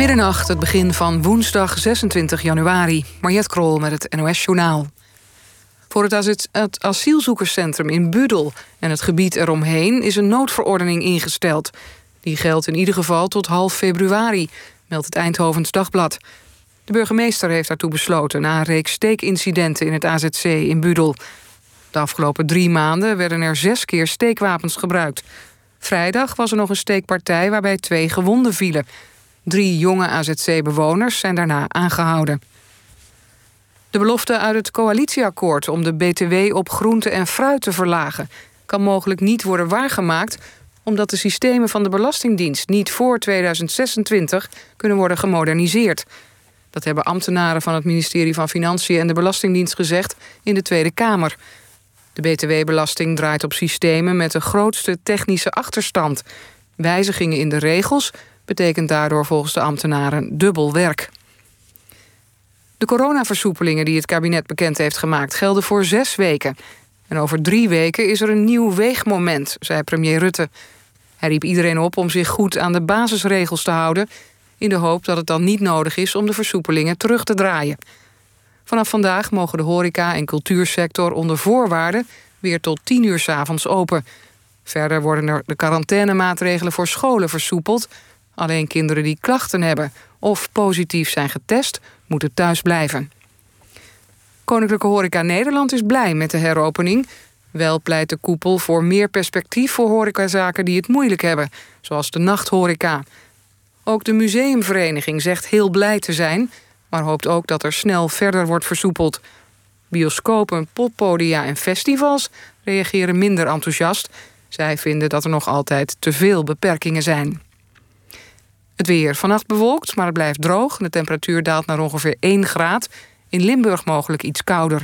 Middernacht, het begin van woensdag 26 januari. Mariette Krol met het NOS Journaal. Voor het asielzoekerscentrum in Budel en het gebied eromheen is een noodverordening ingesteld. Die geldt in ieder geval tot half februari, meldt het Eindhovens Dagblad. De burgemeester heeft daartoe besloten na een reeks steekincidenten in het AZC in Budel. De afgelopen 3 maanden werden er 6 keer steekwapens gebruikt. Vrijdag was er nog een steekpartij waarbij 2 gewonden vielen. 3 jonge AZC-bewoners zijn daarna aangehouden. De belofte uit het coalitieakkoord om de BTW op groente en fruit te verlagen kan mogelijk niet worden waargemaakt, omdat de systemen van de Belastingdienst niet voor 2026 kunnen worden gemoderniseerd. Dat hebben ambtenaren van het ministerie van Financiën en de Belastingdienst gezegd in de Tweede Kamer. De BTW-belasting draait op systemen met de grootste technische achterstand. Wijzigingen in de regels betekent daardoor volgens de ambtenaren dubbel werk. De coronaversoepelingen die het kabinet bekend heeft gemaakt gelden voor 6 weken. En over 3 weken is er een nieuw weegmoment, zei premier Rutte. Hij riep iedereen op om zich goed aan de basisregels te houden, in de hoop dat het dan niet nodig is om de versoepelingen terug te draaien. Vanaf vandaag mogen de horeca- en cultuursector onder voorwaarden weer tot 10 uur 's avonds open. Verder worden er de quarantainemaatregelen voor scholen versoepeld. Alleen kinderen die klachten hebben of positief zijn getest, moeten thuis blijven. Koninklijke Horeca Nederland is blij met de heropening. Wel pleit de koepel voor meer perspectief voor horecazaken die het moeilijk hebben, zoals de nachthoreca. Ook de museumvereniging zegt heel blij te zijn, maar hoopt ook dat er snel verder wordt versoepeld. Bioscopen, poppodia en festivals reageren minder enthousiast. Zij vinden dat er nog altijd te veel beperkingen zijn. Het weer vannacht bewolkt, maar het blijft droog. De temperatuur daalt naar ongeveer 1 graad. In Limburg mogelijk iets kouder.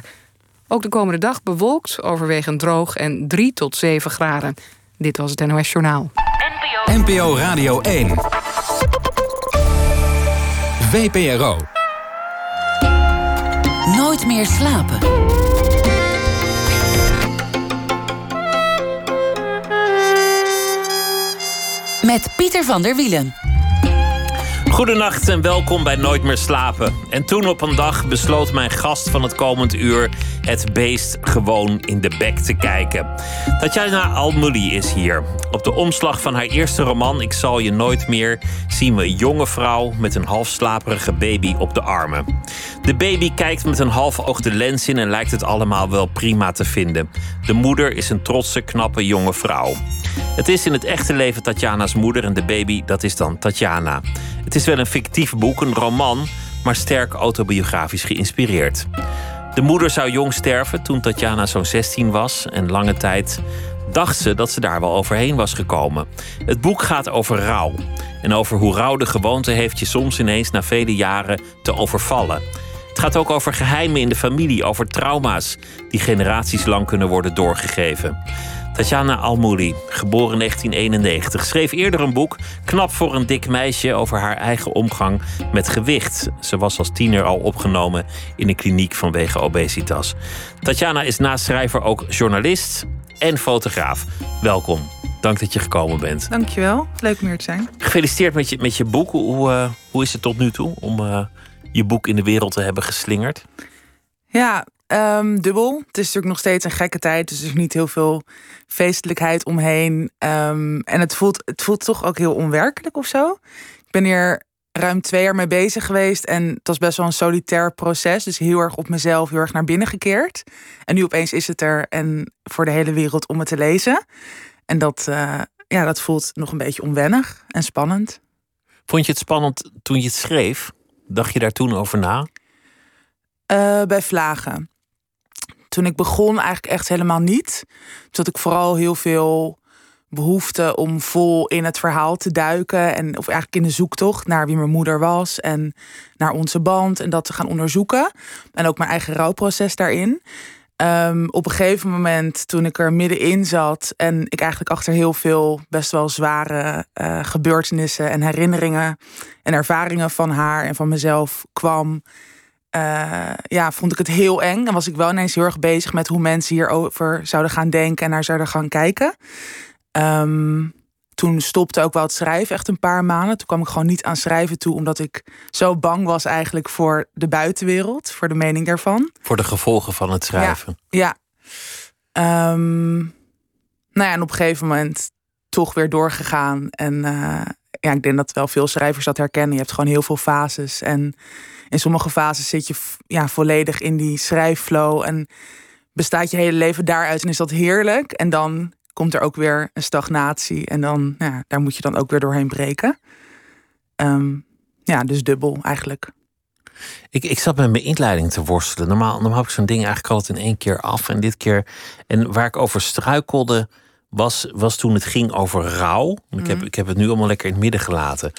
Ook de komende dag bewolkt, overwegend droog en 3 tot 7 graden. Dit was het NOS Journaal. NPO Radio 1. VPRO. Nooit meer slapen. Met Pieter van der Wielen. Goedenacht en welkom bij Nooit meer slapen. En toen op een dag besloot mijn gast van het komend uur het beest gewoon in de bek te kijken. Tatjana Almuli is hier. Op de omslag van haar eerste roman Ik zal je nooit meer zien we een jonge vrouw met een halfslaperige baby op de armen. De baby kijkt met een half oog de lens in en lijkt het allemaal wel prima te vinden. De moeder is een trotse, knappe jonge vrouw. Het is in het echte leven Tatjana's moeder en de baby, dat is dan Tatjana. Het is wel een fictief boek, een roman, maar sterk autobiografisch geïnspireerd. De moeder zou jong sterven toen Tatjana zo'n 16 was en lange tijd dacht ze dat ze daar wel overheen was gekomen. Het boek gaat over rouw en over hoe rouw de gewoonte heeft je soms ineens na vele jaren te overvallen. Het gaat ook over geheimen in de familie, over trauma's die generaties lang kunnen worden doorgegeven. Tatjana Almuli, geboren 1991, schreef eerder een boek, Knap voor een dik meisje, over haar eigen omgang met gewicht. Ze was als tiener al opgenomen in een kliniek vanwege obesitas. Tatjana is naast schrijver ook journalist en fotograaf. Welkom. Dank dat je gekomen bent. Dankjewel. Leuk om hier te zijn. Gefeliciteerd met je boek. Hoe is het tot nu toe om je boek in de wereld te hebben geslingerd? Ja, dubbel. Het is natuurlijk nog steeds een gekke tijd, dus er is niet heel veel feestelijkheid omheen. En het voelt toch ook heel onwerkelijk of zo. Ik ben hier ruim 2 jaar mee bezig geweest en het was best wel een solitair proces. Dus heel erg op mezelf, heel erg naar binnen gekeerd. En nu opeens is het er en voor de hele wereld om het te lezen. En dat voelt nog een beetje onwennig en spannend. Vond je het spannend toen je het schreef? Dacht je daar toen over na? Bij vlagen. Toen ik begon eigenlijk echt helemaal niet. Toen had ik vooral heel veel behoefte om vol in het verhaal te duiken. Of eigenlijk in de zoektocht naar wie mijn moeder was. En naar onze band. En dat te gaan onderzoeken. En ook mijn eigen rouwproces daarin. Op een gegeven moment toen ik er middenin zat. En ik eigenlijk achter heel veel best wel zware gebeurtenissen. En herinneringen. En ervaringen van haar en van mezelf kwam. Vond ik het heel eng. En was ik wel ineens heel erg bezig met hoe mensen hierover zouden gaan denken en naar zouden gaan kijken. toen stopte ook wel het schrijven, echt een paar maanden. Toen kwam ik gewoon niet aan schrijven toe, omdat ik zo bang was eigenlijk voor de buitenwereld, voor de mening daarvan. Voor de gevolgen van het schrijven. Ja. Nou ja, en op een gegeven moment toch weer doorgegaan. En ja, ik denk dat wel veel schrijvers dat herkennen. Je hebt gewoon heel veel fases. En in sommige fases zit je volledig in die schrijfflow. En bestaat je hele leven daaruit en is dat heerlijk. En dan komt er ook weer een stagnatie. En dan, ja, daar moet je dan ook weer doorheen breken. Ja, dus dubbel eigenlijk. Ik zat met mijn inleiding te worstelen. Normaal heb ik zo'n ding eigenlijk altijd in één keer af. En dit keer, en waar ik over struikelde, was toen het ging over rouw. Ik heb het nu allemaal lekker in het midden gelaten.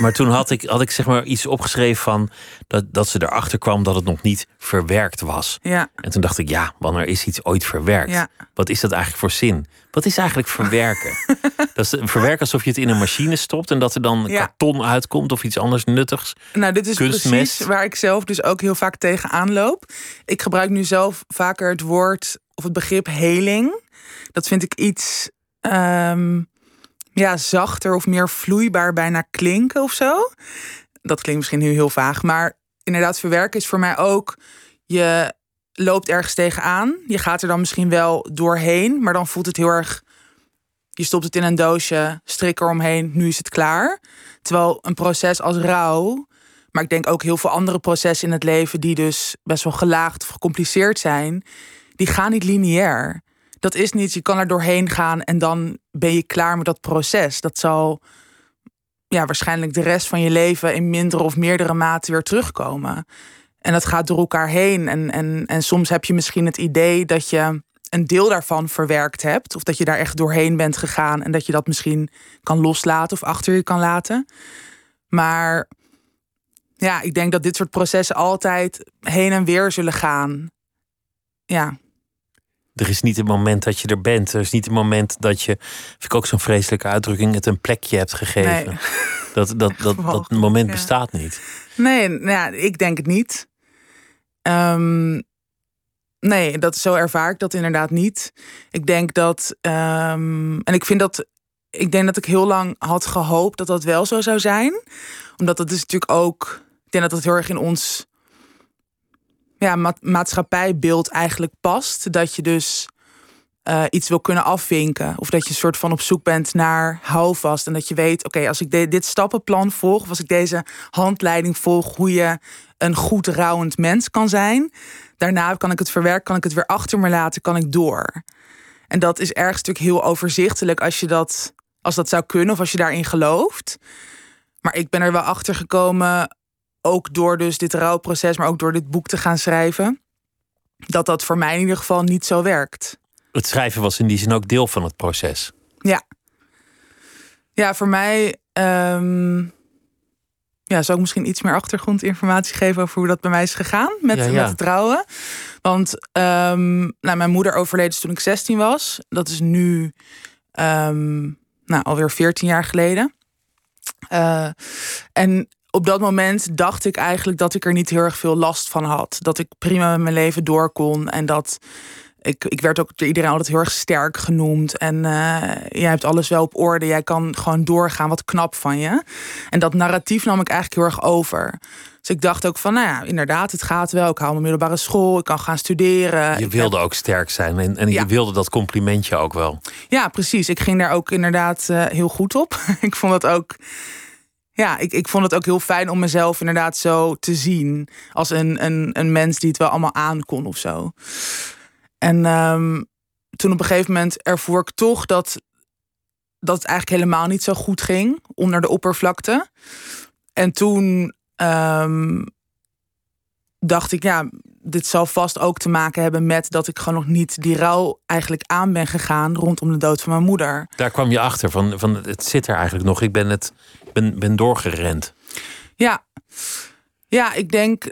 Maar toen had ik zeg maar iets opgeschreven van dat ze erachter kwam dat het nog niet verwerkt was. Ja. En toen dacht ik, ja, wanneer is iets ooit verwerkt? Ja. Wat is dat eigenlijk voor zin? Wat is eigenlijk verwerken? Dat is verwerken alsof je het in een machine stopt en dat er dan karton uitkomt of iets anders nuttigs. Nou, dit is kunstmest. Precies waar ik zelf dus ook heel vaak tegenaan loop. Ik gebruik nu zelf vaker het woord of het begrip heling. Dat vind ik iets zachter of meer vloeibaar bijna klinken of zo. Dat klinkt misschien nu heel vaag. Maar inderdaad, verwerken is voor mij ook, je loopt ergens tegenaan. Je gaat er dan misschien wel doorheen. Maar dan voelt het heel erg, je stopt het in een doosje, strik eromheen, nu is het klaar. Terwijl een proces als rouw, maar ik denk ook heel veel andere processen in het leven die dus best wel gelaagd of gecompliceerd zijn, die gaan niet lineair. Dat is niet, je kan er doorheen gaan en dan ben je klaar met dat proces. Dat zal waarschijnlijk de rest van je leven in mindere of meerdere mate weer terugkomen. En dat gaat door elkaar heen. En soms heb je misschien het idee dat je een deel daarvan verwerkt hebt. Of dat je daar echt doorheen bent gegaan. En dat je dat misschien kan loslaten of achter je kan laten. Maar ja, ik denk dat dit soort processen altijd heen en weer zullen gaan. Ja. Er is niet het moment dat je er bent. Er is niet het moment dat je, vind ik ook zo'n vreselijke uitdrukking, het een plekje hebt gegeven. Nee. Dat moment bestaat niet. Nee, ik denk het niet. Nee, zo ervaar ik dat inderdaad niet. Ik denk dat, en ik vind dat, ik denk dat ik heel lang had gehoopt dat dat wel zo zou zijn. Omdat dat is natuurlijk ook, ik denk dat dat heel erg in ons maatschappijbeeld eigenlijk past. Dat je dus iets wil kunnen afwinken. Of dat je een soort van op zoek bent naar houvast. En dat je weet, oké, als ik dit stappenplan volg, of als ik deze handleiding volg, hoe je een goed rouwend mens kan zijn. Daarna kan ik het verwerken, kan ik het weer achter me laten, kan ik door. En dat is ergens natuurlijk heel overzichtelijk als dat zou kunnen of als je daarin gelooft. Maar ik ben er wel achter gekomen, ook door dus dit rouwproces, maar ook door dit boek te gaan schrijven, dat voor mij in ieder geval niet zo werkt. Het schrijven was in die zin ook deel van het proces. Ja. Ja, voor mij zou ik misschien iets meer achtergrondinformatie geven over hoe dat bij mij is gegaan met het trouwen. Want mijn moeder overleed toen ik 16 was. Dat is nu alweer 14 jaar geleden. En op dat moment dacht ik eigenlijk dat ik er niet heel erg veel last van had. Dat ik prima met mijn leven door kon. En dat ik werd ook door iedereen altijd heel erg sterk genoemd. En jij hebt alles wel op orde. Jij kan gewoon doorgaan. Wat knap van je. En dat narratief nam ik eigenlijk heel erg over. Dus ik dacht ook van, inderdaad, het gaat wel. Ik hou mijn middelbare school. Ik kan gaan studeren. Je wilde ook sterk zijn. En je wilde dat complimentje ook wel. Ja, precies. Ik ging daar ook inderdaad heel goed op. Ik vond dat ook, ik vond het ook heel fijn om mezelf inderdaad zo te zien. Als een mens die het wel allemaal aankon of zo. En toen op een gegeven moment ervoer ik toch dat het eigenlijk helemaal niet zo goed ging. Onder de oppervlakte. En toen dacht ik, dit zal vast ook te maken hebben met dat ik gewoon nog niet die rouw eigenlijk aan ben gegaan rondom de dood van mijn moeder. Daar kwam je achter, van het zit er eigenlijk nog. Ik ben het ben doorgerend. Ja, ik denk,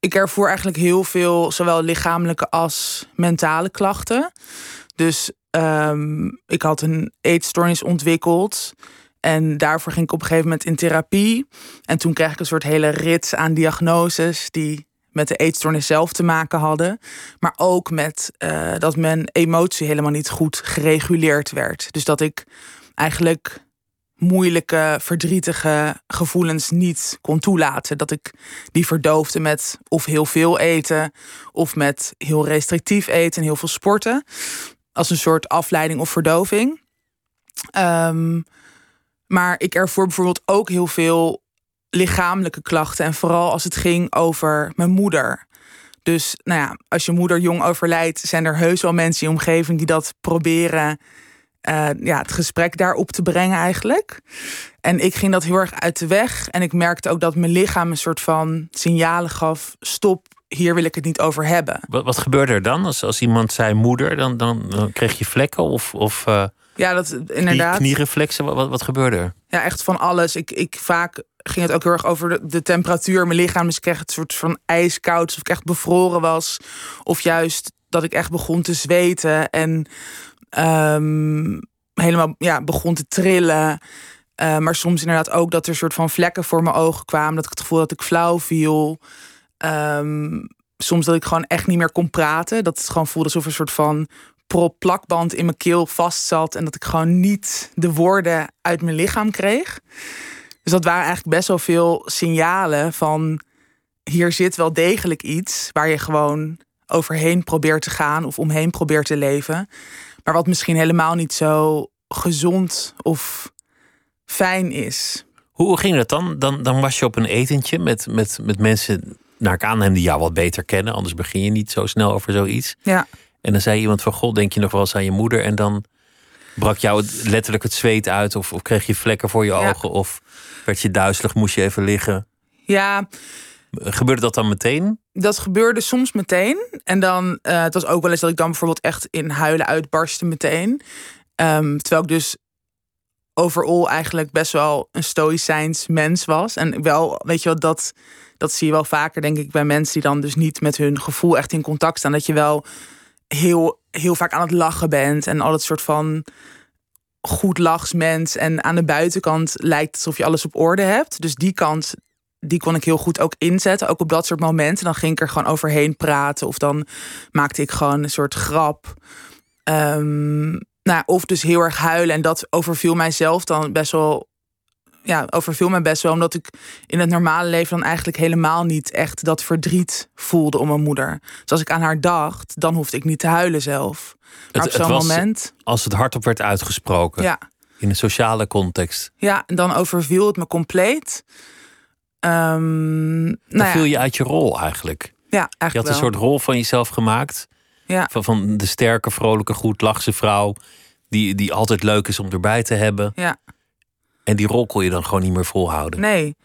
ik ervoer eigenlijk heel veel zowel lichamelijke als mentale klachten. Dus ik had een eetstoornis ontwikkeld. En daarvoor ging ik op een gegeven moment in therapie. En toen kreeg ik een soort hele rits aan diagnoses die met de eetstoornis zelf te maken hadden. Maar ook met dat mijn emotie helemaal niet goed gereguleerd werd. Dus dat ik eigenlijk moeilijke, verdrietige gevoelens niet kon toelaten. Dat ik die verdoofde met of heel veel eten, of met heel restrictief eten en heel veel sporten. Als een soort afleiding of verdoving. Maar ik ervoer bijvoorbeeld ook heel veel lichamelijke klachten. En vooral als het ging over mijn moeder. Dus nou ja, als je moeder jong overlijdt, zijn er heus wel mensen in je omgeving die dat proberen. Het gesprek daarop te brengen eigenlijk. En ik ging dat heel erg uit de weg. En ik merkte ook dat mijn lichaam een soort van signalen gaf. Stop, hier wil ik het niet over hebben. Wat gebeurde er dan? Als iemand zei moeder, dan kreeg je vlekken? Ja, dat inderdaad. Kniereflexen, wat gebeurde er? Ja, echt van alles. Ik vaak ging het ook heel erg over de temperatuur in mijn lichaam. Dus ik kreeg het soort van ijskoud, of ik echt bevroren was. Of juist dat ik echt begon te zweten en helemaal begon te trillen. Maar soms inderdaad ook dat er soort van vlekken voor mijn ogen kwamen. Dat ik het gevoel had dat ik flauw viel. Soms dat ik gewoon echt niet meer kon praten. Dat het gewoon voelde alsof een soort van plakband in mijn keel vast zat. En dat ik gewoon niet de woorden uit mijn lichaam kreeg. Dus dat waren eigenlijk best wel veel signalen van hier zit wel degelijk iets waar je gewoon overheen probeert te gaan of omheen probeert te leven. Maar wat misschien helemaal niet zo gezond of fijn is. Hoe ging dat dan? Dan was je op een etentje met mensen, naar ik aanneem, die jou wat beter kennen. Anders begin je niet zo snel over zoiets. Ja. En dan zei iemand van, god, denk je nog wel eens aan je moeder? En dan brak jou letterlijk het zweet uit. Of kreeg je vlekken voor je ogen. Of werd je duizelig, moest je even liggen. Ja. Gebeurde dat dan meteen? Dat gebeurde soms meteen. En dan, het was ook wel eens dat ik dan bijvoorbeeld echt in huilen uitbarstte meteen. Terwijl ik dus overal eigenlijk best wel een stoïcijns mens was. En wel, weet je wel, dat zie je wel vaker, denk ik, bij mensen die dan dus niet met hun gevoel echt in contact staan. Dat je wel heel, heel vaak aan het lachen bent en al dat soort van goedlachsmens. En aan de buitenkant lijkt alsof je alles op orde hebt. Dus die kant, die kon ik heel goed ook inzetten, ook op dat soort momenten. Dan ging ik er gewoon overheen praten of dan maakte ik gewoon een soort grap. Of dus heel erg huilen. En dat overviel mijzelf dan best wel. Ja, overviel mij best wel, omdat ik in het normale leven dan eigenlijk helemaal niet echt dat verdriet voelde om mijn moeder. Dus als ik aan haar dacht, dan hoefde ik niet te huilen zelf. Maar op zo'n moment, als het hardop werd uitgesproken, ja, in een sociale context. Ja, en dan overviel het me compleet. Viel je uit je rol eigenlijk. Ja, eigenlijk je had een soort rol van jezelf gemaakt. Ja. Van de sterke, vrolijke, goed lachse vrouw die altijd leuk is om erbij te hebben. Ja. En die rol kon je dan gewoon niet meer volhouden. Nee,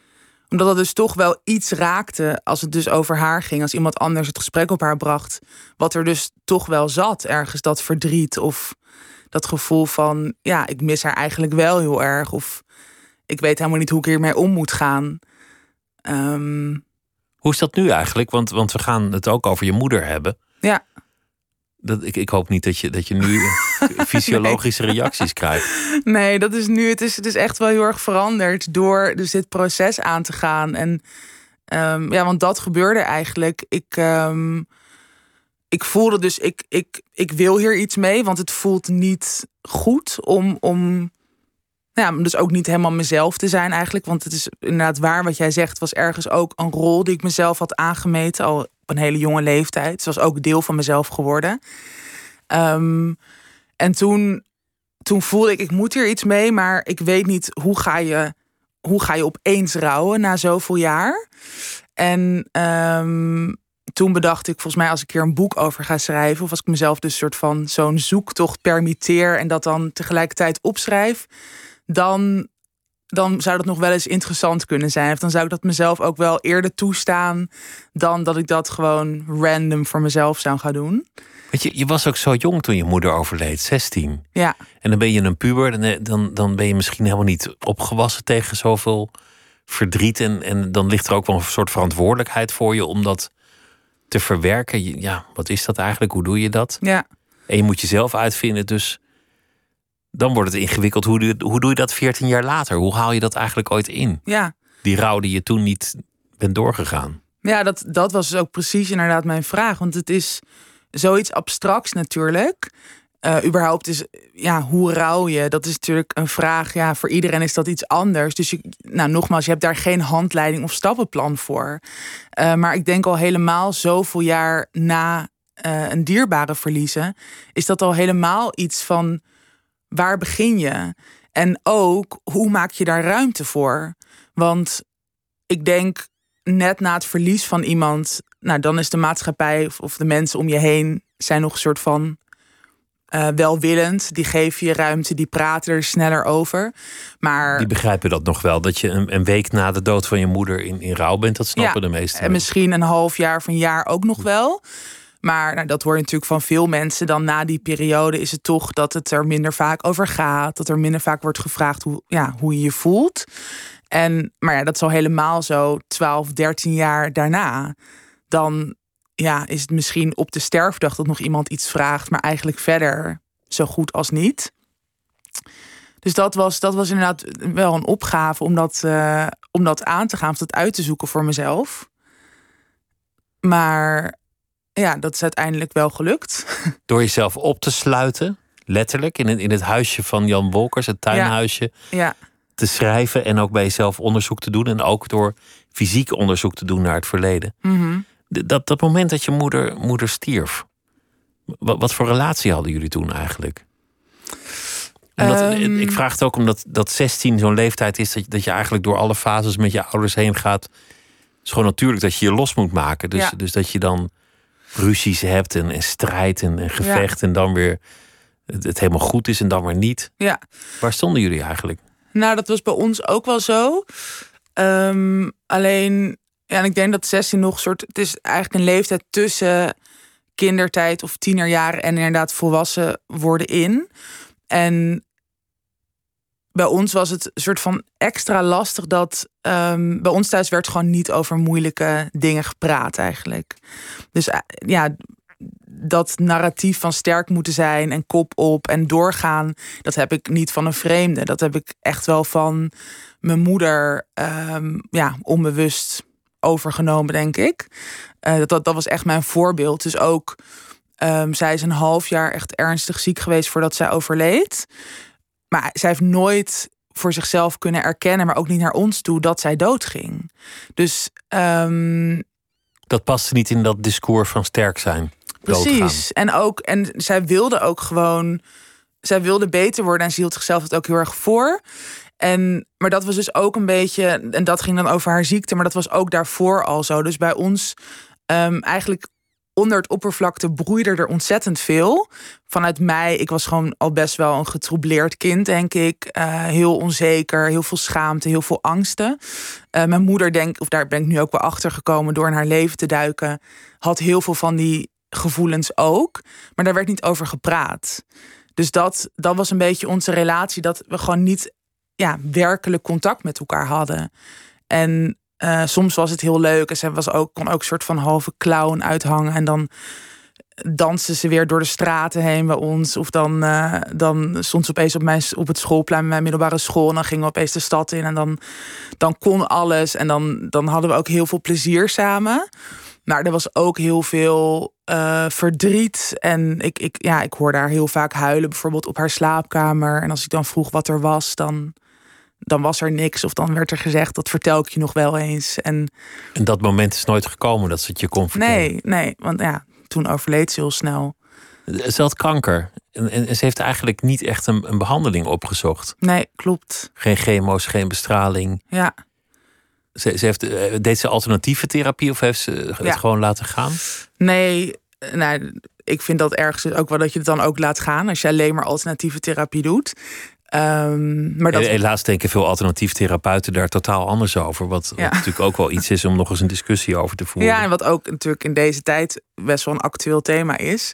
omdat dat dus toch wel iets raakte als het dus over haar ging. Als iemand anders het gesprek op haar bracht. Wat er dus toch wel zat ergens, dat verdriet of dat gevoel van, ja, ik mis haar eigenlijk wel heel erg. Of ik weet helemaal niet hoe ik hiermee om moet gaan. Hoe is dat nu eigenlijk? Want we gaan het ook over je moeder hebben. Ja. Ik hoop niet dat je nu fysiologische reacties krijgt. Nee, dat is nu. Het is echt wel heel erg veranderd door dus dit proces aan te gaan. En want dat gebeurde eigenlijk. Ik voelde dus, ik wil hier iets mee, want het voelt niet goed om dus ook niet helemaal mezelf te zijn eigenlijk. Want het is inderdaad waar wat jij zegt. Was ergens ook een rol die ik mezelf had aangemeten al op een hele jonge leeftijd. Ze was ook deel van mezelf geworden. En toen voelde ik moet hier iets mee, maar ik weet niet hoe ga je opeens rouwen na zoveel jaar. En toen bedacht ik, volgens mij als ik hier een boek over ga schrijven, of als ik mezelf dus soort van zo'n zoektocht permitteer en dat dan tegelijkertijd opschrijf, dan zou dat nog wel eens interessant kunnen zijn. Of dan zou ik dat mezelf ook wel eerder toestaan dan dat ik dat gewoon random voor mezelf zou gaan doen. Want je was ook zo jong toen je moeder overleed, 16. Ja. En dan ben je een puber, dan ben je misschien helemaal niet opgewassen tegen zoveel verdriet. En dan ligt er ook wel een soort verantwoordelijkheid voor je om dat te verwerken. Ja, wat is dat eigenlijk? Hoe doe je dat? Ja. En je moet jezelf uitvinden, dus dan wordt het ingewikkeld. Hoe doe je dat 14 jaar later? Hoe haal je dat eigenlijk ooit in? Ja. Die rouw die je toen niet bent doorgegaan. Ja, dat was ook precies inderdaad mijn vraag. Want het is zoiets abstracts natuurlijk. Überhaupt is, ja, hoe rouw je? Dat is natuurlijk een vraag, ja, voor iedereen is dat iets anders. Dus nogmaals, je hebt daar geen handleiding of stappenplan voor. Maar ik denk al helemaal zoveel jaar na een dierbare verliezen, is dat al helemaal iets van waar begin je? En ook, hoe maak je daar ruimte voor? Want ik denk, net na het verlies van iemand, nou, dan is de maatschappij of de mensen om je heen zijn nog een soort van welwillend. Die geven je ruimte, die praten er sneller over. Maar die begrijpen dat nog wel, dat je een week na de dood van je moeder in rouw bent. Dat snappen de meesten. En misschien een half jaar of een jaar ook nog wel. Maar nou, dat hoor je natuurlijk van veel mensen. Dan na die periode is het toch dat het er minder vaak over gaat. Dat er minder vaak wordt gevraagd hoe je je voelt. Maar dat is al helemaal zo 12, 13 jaar daarna. Dan is het misschien op de sterfdag dat nog iemand iets vraagt, maar eigenlijk verder zo goed als niet. Dus dat was inderdaad wel een opgave om dat aan te gaan, of dat uit te zoeken voor mezelf. Maar ja, dat is uiteindelijk wel gelukt. Door jezelf op te sluiten, letterlijk, in het huisje van Jan Wolkers, het tuinhuisje. Ja. Te schrijven en ook bij jezelf onderzoek te doen. En ook door fysiek onderzoek te doen naar het verleden. Mm-hmm. Dat moment dat je moeder stierf. Wat voor relatie hadden jullie toen eigenlijk? Ik vraag het ook omdat dat 16 zo'n leeftijd is. Dat je eigenlijk door alle fases met je ouders heen gaat. Het is gewoon natuurlijk dat je je los moet maken. Dus dat je dan ruzies hebt en strijd en gevecht. Ja. En dan weer het helemaal goed is en dan weer niet. Ja. Waar stonden jullie eigenlijk? Nou, dat was bij ons ook wel zo. Alleen, ja, en ik denk dat 16 nog het is eigenlijk een leeftijd tussen kindertijd of tienerjaren en inderdaad volwassen worden in. En bij ons was het een soort van extra lastig dat bij ons thuis werd gewoon niet over moeilijke dingen gepraat eigenlijk. Dus dat narratief van sterk moeten zijn en kop op en doorgaan, dat heb ik niet van een vreemde. Dat heb ik echt wel van mijn moeder onbewust overgenomen, denk ik. Dat was echt mijn voorbeeld. Dus ook, zij is een half jaar echt ernstig ziek geweest voordat zij overleed. Maar zij heeft nooit voor zichzelf kunnen erkennen, maar ook niet naar ons toe, dat zij doodging. Dus dat paste niet in dat discours van sterk zijn. Doodgaan. Precies. En zij wilde ook gewoon, zij wilde beter worden en ze hield zichzelf het ook heel erg voor. Maar dat was dus ook een beetje, en dat ging dan over haar ziekte, maar dat was ook daarvoor al zo. Dus bij ons eigenlijk onder het oppervlakte broeide er ontzettend veel. Vanuit mij, ik was gewoon al best wel een getroubleerd kind, denk ik. Heel onzeker, heel veel schaamte, heel veel angsten. Mijn moeder, daar ben ik nu ook wel achter gekomen door in haar leven te duiken, had heel veel van die gevoelens ook, maar daar werd niet over gepraat. Dus dat was een beetje onze relatie, dat we gewoon niet werkelijk contact met elkaar hadden. En soms was het heel leuk en ze kon ook een soort van halve clown uithangen en dan dansten ze weer door de straten heen bij ons. Of dan stond ze opeens op het schoolplein bij mijn middelbare school. En dan gingen we opeens de stad in en dan kon alles. En dan hadden we ook heel veel plezier samen. Maar er was ook heel veel verdriet. En ik hoorde haar heel vaak huilen, bijvoorbeeld op haar slaapkamer. En als ik dan vroeg wat er was, dan was er niks. Of dan werd er gezegd, dat vertel ik je nog wel eens. En dat moment is nooit gekomen dat ze het je kon vertellen? Nee, want toen overleed ze heel snel. Ze had kanker. En ze heeft eigenlijk niet echt een behandeling opgezocht. Nee, klopt. Geen chemo's, geen bestraling. Ja. Deed ze alternatieve therapie of heeft ze het gewoon laten gaan? Nee, ik vind dat ergens ook wel dat je het dan ook laat gaan als je alleen maar alternatieve therapie doet. Helaas denken veel alternatief therapeuten daar totaal anders over. Wat natuurlijk ook wel iets is om nog eens een discussie over te voeren. Ja, en wat ook natuurlijk in deze tijd best wel een actueel thema is.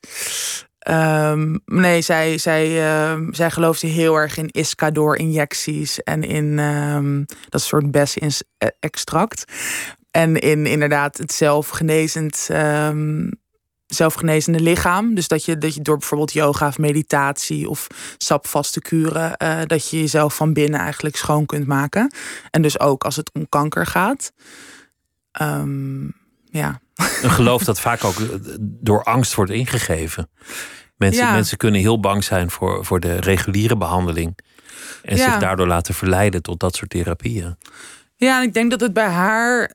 Zij geloofde heel erg in Iscador-injecties en in dat soort besextract. En in inderdaad het zelfgenezende lichaam. Dus dat je door bijvoorbeeld yoga of meditatie of sapvaste kuren, dat je jezelf van binnen eigenlijk schoon kunt maken. En dus ook als het om kanker gaat. Ja. Een geloof dat vaak ook door angst wordt ingegeven. Mensen kunnen heel bang zijn voor de reguliere behandeling. En zich daardoor laten verleiden tot dat soort therapieën. Ja, en ik denk dat het bij haar...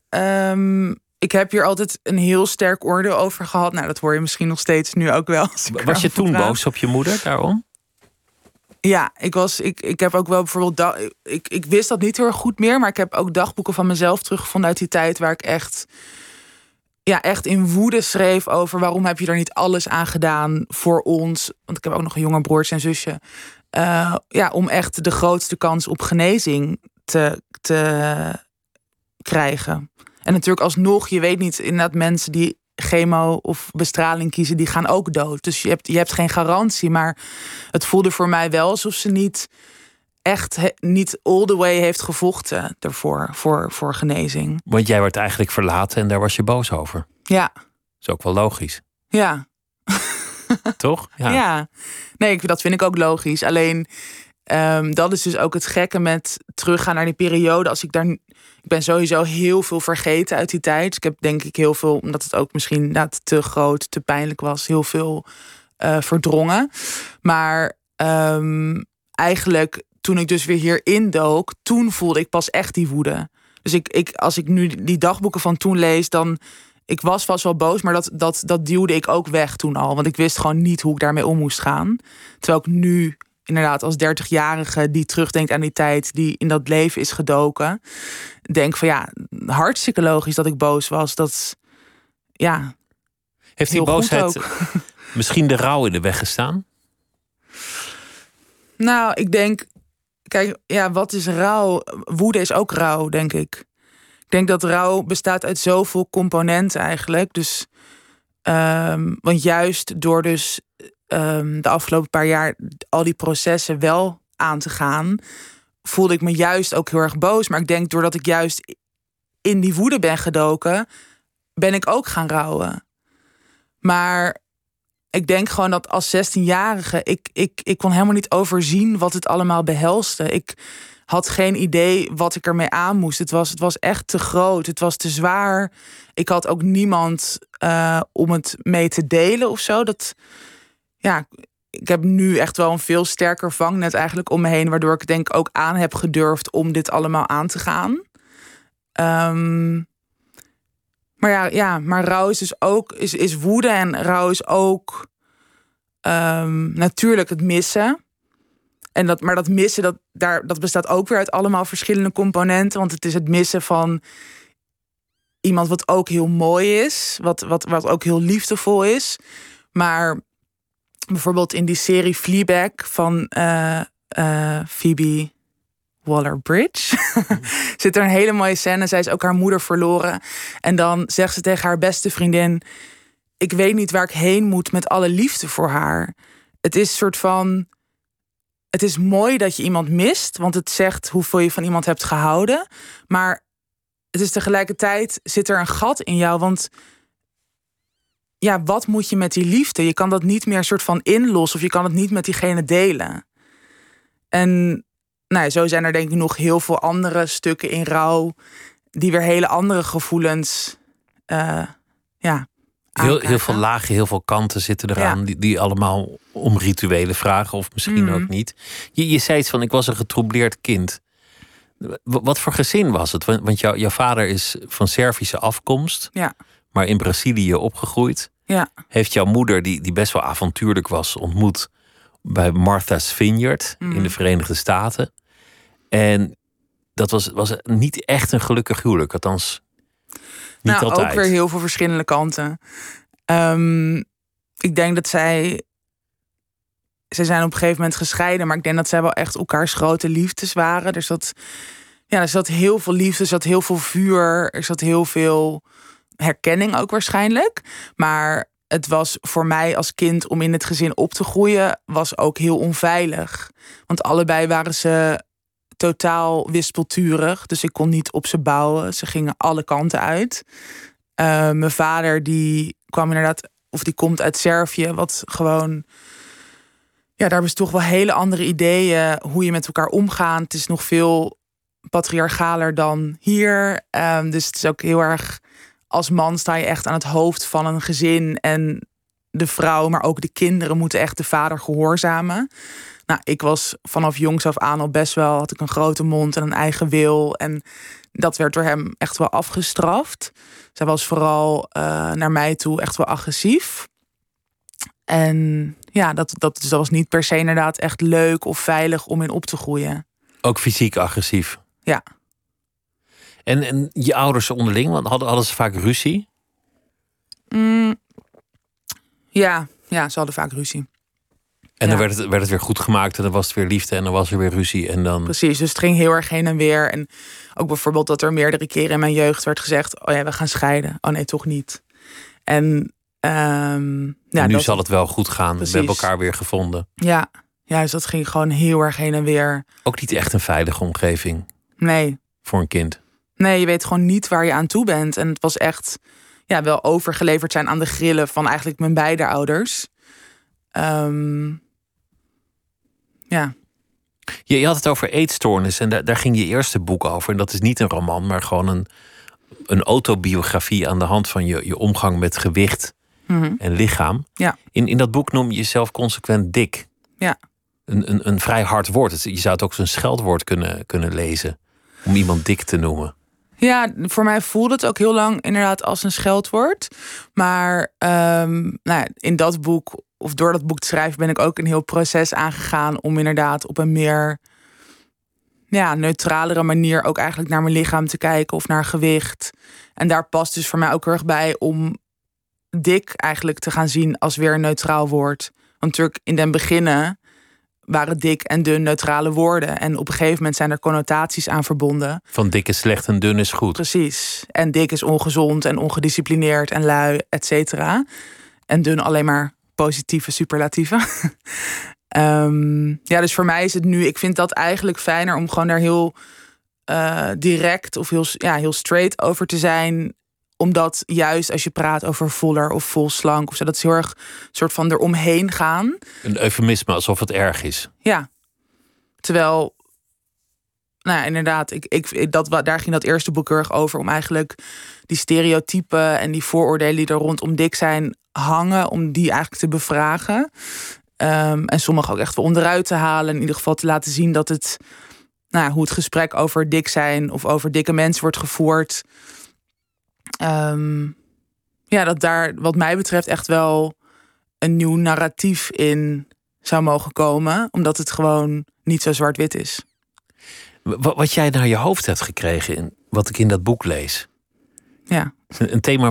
ik heb hier altijd een heel sterk oordeel over gehad. Nou, dat hoor je misschien nog steeds nu ook wel. Was je toen boos op je moeder daarom? Ja, ik heb ook wel bijvoorbeeld... Ik wist dat niet heel erg goed meer. Maar ik heb ook dagboeken van mezelf teruggevonden uit die tijd... waar ik echt in woede schreef over... waarom heb je er niet alles aan gedaan voor ons? Want ik heb ook nog een jonge broers en zusje. Om echt de grootste kans op genezing te krijgen. En natuurlijk alsnog, je weet niet, inderdaad mensen die chemo of bestraling kiezen... die gaan ook dood. Dus je hebt geen garantie. Maar het voelde voor mij wel alsof ze niet echt niet all the way heeft gevochten ervoor, voor genezing. Want jij werd eigenlijk verlaten en daar was je boos over. Ja. Dat is ook wel logisch. Ja. Toch? Ja. Ja. Nee, dat vind ik ook logisch. Alleen... dat is dus ook het gekke met teruggaan naar die periode. Ik ben sowieso heel veel vergeten uit die tijd. Ik heb denk ik heel veel, omdat het ook misschien te groot, te pijnlijk was, heel veel verdrongen. Maar eigenlijk toen ik dus weer hierin dook, toen voelde ik pas echt die woede. Dus als ik nu die dagboeken van toen lees, dan... Ik was vast wel boos, maar dat duwde ik ook weg toen al. Want ik wist gewoon niet hoe ik daarmee om moest gaan. Terwijl ik nu... inderdaad, als 30-jarige die terugdenkt aan die tijd... die in dat leven is gedoken... denk van hartstikke logisch dat ik boos was. Dat, heeft die boosheid misschien de rouw in de weg gestaan? Nou, ik denk... Kijk, wat is rouw? Woede is ook rouw, denk ik. Ik denk dat rouw bestaat uit zoveel componenten eigenlijk. Dus, want juist door dus... de afgelopen paar jaar al die processen wel aan te gaan... voelde ik me juist ook heel erg boos. Maar ik denk, doordat ik juist in die woede ben gedoken... ben ik ook gaan rouwen. Maar ik denk gewoon dat als 16-jarige... ik kon helemaal niet overzien wat het allemaal behelste. Ik had geen idee wat ik ermee aan moest. Het was echt te groot, het was te zwaar. Ik had ook niemand om het mee te delen of zo... ik heb nu echt wel een veel sterker vangnet eigenlijk om me heen... waardoor ik denk ook aan heb gedurfd om dit allemaal aan te gaan. Maar rouw is dus ook is woede en rouw is ook natuurlijk het missen. En dat missen, dat bestaat ook weer uit allemaal verschillende componenten. Want het is het missen van iemand wat ook heel mooi is. Wat ook heel liefdevol is. Maar... bijvoorbeeld in die serie Fleabag van Phoebe Waller-Bridge... zit er een hele mooie scène. Zij is ook haar moeder verloren. En dan zegt ze tegen haar beste vriendin... ik weet niet waar ik heen moet met alle liefde voor haar. Het is soort van... het is mooi dat je iemand mist... want het zegt hoeveel je van iemand hebt gehouden. Maar het is tegelijkertijd... zit er een gat in jou, want... wat moet je met die liefde? Je kan dat niet meer soort van inlossen... of je kan het niet met diegene delen. En zo zijn er denk ik nog heel veel andere stukken in rouw... die weer hele andere gevoelens heel veel lagen, heel veel kanten zitten eraan... Die allemaal om rituelen vragen of misschien ook niet. Je zei iets van, ik was een getroubleerd kind. Wat voor gezin was het? Want jouw vader is van Servische afkomst... Ja. Maar in Brazilië opgegroeid. Ja. Heeft jouw moeder, die best wel avontuurlijk was, ontmoet bij Martha's Vineyard in de Verenigde Staten. En dat was niet echt een gelukkig huwelijk, althans niet altijd. Ook weer heel veel verschillende kanten. Ik denk dat zij zijn op een gegeven moment gescheiden, maar ik denk dat zij wel echt elkaars grote liefdes waren. Er zat heel veel liefde, er zat heel veel vuur, er zat heel veel... herkenning ook waarschijnlijk. Maar het was voor mij als kind om in het gezin op te groeien... was ook heel onveilig. Want allebei waren ze totaal wispelturig. Dus ik kon niet op ze bouwen. Ze gingen alle kanten uit. Mijn vader die komt uit Servië... wat gewoon... daar was toch wel hele andere ideeën... hoe je met elkaar omgaat. Het is nog veel patriarchaler dan hier. Dus het is ook heel erg... als man sta je echt aan het hoofd van een gezin. En de vrouw, maar ook de kinderen moeten echt de vader gehoorzamen. Nou, ik was vanaf jongs af aan al best wel... had ik een grote mond en een eigen wil. En dat werd door hem echt wel afgestraft. Zij was vooral naar mij toe echt wel agressief. En ja, dat was niet per se inderdaad echt leuk of veilig om in op te groeien. Ook fysiek agressief? Ja. En je ouders onderling, want hadden ze vaak ruzie? Ja, ze hadden vaak ruzie. En dan werd het weer goed gemaakt en dan was het weer liefde en dan was er weer ruzie. En dan... Precies, dus het ging heel erg heen en weer. En ook bijvoorbeeld dat er meerdere keren in mijn jeugd werd gezegd... oh ja, we gaan scheiden. Oh nee, toch niet. En nu zal het wel goed gaan. Precies. We hebben elkaar weer gevonden. Ja, dus dat ging gewoon heel erg heen en weer. Ook niet echt een veilige omgeving. Nee. Voor een kind. Nee, je weet gewoon niet waar je aan toe bent. En het was echt wel overgeleverd zijn aan de grillen... van eigenlijk mijn beide ouders. Je had het over eetstoornis en daar ging je eerste boek over. En dat is niet een roman, maar gewoon een autobiografie... aan de hand van je omgang met gewicht en lichaam. Ja. In dat boek noem je jezelf consequent dik. Ja. Een vrij hard woord. Je zou het ook als een scheldwoord kunnen lezen... om iemand dik te noemen. Ja, voor mij voelde het ook heel lang inderdaad als een scheldwoord. Maar in dat boek, of door dat boek te schrijven... ben ik ook een heel proces aangegaan... om inderdaad op een meer neutralere manier... ook eigenlijk naar mijn lichaam te kijken of naar gewicht. En daar past dus voor mij ook heel erg bij... om dik eigenlijk te gaan zien als weer een neutraal woord. Want natuurlijk in den beginnen... waren dik en dun neutrale woorden. En op een gegeven moment zijn er connotaties aan verbonden. Van dik is slecht en dun is goed. Precies. En dik is ongezond en ongedisciplineerd en lui, et cetera. En dun alleen maar positieve superlatieven. Dus voor mij is het nu... Ik vind dat eigenlijk fijner om gewoon daar heel direct... of heel straight over te zijn... Omdat juist als je praat over voller of vol slank of zo, dat is heel erg soort van eromheen gaan. Een eufemisme, alsof het erg is. Ja. Terwijl, inderdaad, daar ging dat eerste boek heel erg over. Om eigenlijk die stereotypen en die vooroordelen die er rondom dik zijn hangen, om die eigenlijk te bevragen. En sommige ook echt wel onderuit te halen. In ieder geval te laten zien dat het, hoe het gesprek over dik zijn of over dikke mensen wordt gevoerd. Dat daar wat mij betreft echt wel een nieuw narratief in zou mogen komen. Omdat het gewoon niet zo zwart-wit is. Wat jij naar je hoofd hebt gekregen, wat ik in dat boek lees. Ja. Een thema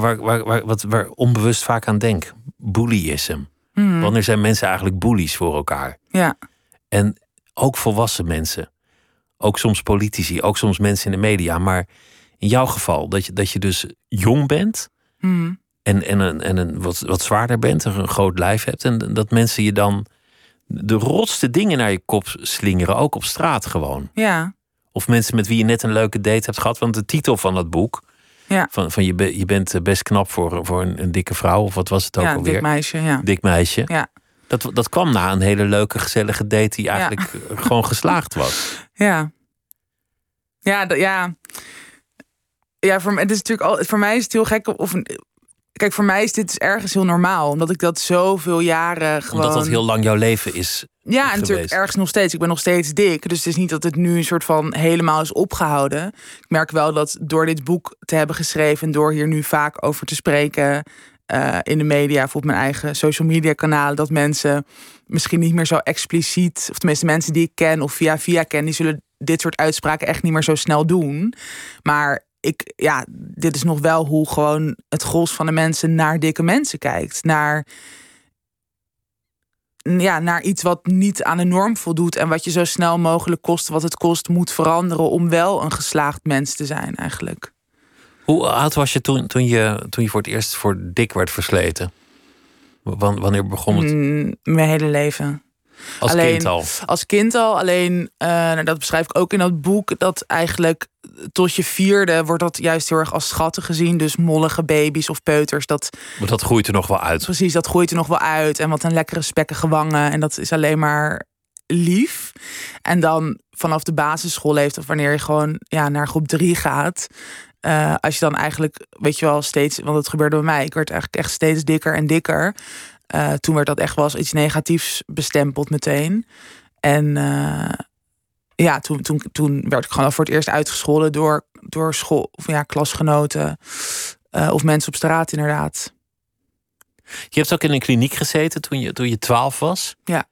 waar onbewust vaak aan denk. Bullyism. Mm-hmm. Wanneer zijn mensen eigenlijk bullies voor elkaar? Ja. En ook volwassen mensen. Ook soms politici, ook soms mensen in de media, maar... In jouw geval, dat je dus jong bent en een wat zwaarder bent, een groot lijf hebt... en dat mensen je dan de rotste dingen naar je kop slingeren, ook op straat gewoon. Ja. Of mensen met wie je net een leuke date hebt gehad, want de titel van dat boek... Ja. Van je bent best knap voor een dikke vrouw, of wat was het ook alweer? Dik meisje. Ja. Dat kwam na een hele leuke, gezellige date die eigenlijk gewoon geslaagd was. Ja. Ja, voor mij is het heel gek. Kijk, voor mij is dit ergens heel normaal. Omdat ik dat zoveel jaren gewoon... Omdat dat heel lang jouw leven is. Ja, en natuurlijk ergens nog steeds. Ik ben nog steeds dik. Dus het is niet dat het nu een soort van helemaal is opgehouden. Ik merk wel dat door dit boek te hebben geschreven... en door hier nu vaak over te spreken in de media... of op mijn eigen social media kanalen... dat mensen misschien niet meer zo expliciet... of tenminste mensen die ik ken of via ken... die zullen dit soort uitspraken echt niet meer zo snel doen. Maar... dit is nog wel hoe gewoon het gros van de mensen naar dikke mensen kijkt. Naar iets wat niet aan de norm voldoet... en wat je zo snel mogelijk kost wat het kost moet veranderen... om wel een geslaagd mens te zijn eigenlijk. Hoe oud was je toen je voor het eerst voor dik werd versleten? Wanneer begon het? Mijn hele leven. Als kind al. Alleen, dat beschrijf ik ook in dat boek... dat eigenlijk tot je 4e wordt dat juist heel erg als schatten gezien. Dus mollige baby's of peuters. Want dat groeit er nog wel uit. Precies, dat groeit er nog wel uit. En wat een lekkere spekkige wangen. En dat is alleen maar lief. En dan vanaf de basisschool leeft of wanneer je gewoon naar groep 3 gaat. Als je dan eigenlijk, weet je wel, steeds... Want het gebeurde bij mij. Ik werd eigenlijk echt steeds dikker en dikker. Toen werd dat echt wel eens iets negatiefs bestempeld meteen. En toen werd ik gewoon al voor het eerst uitgescholden door school, of klasgenoten. Of mensen op straat inderdaad. Je hebt ook in een kliniek gezeten toen je 12 was. Ja.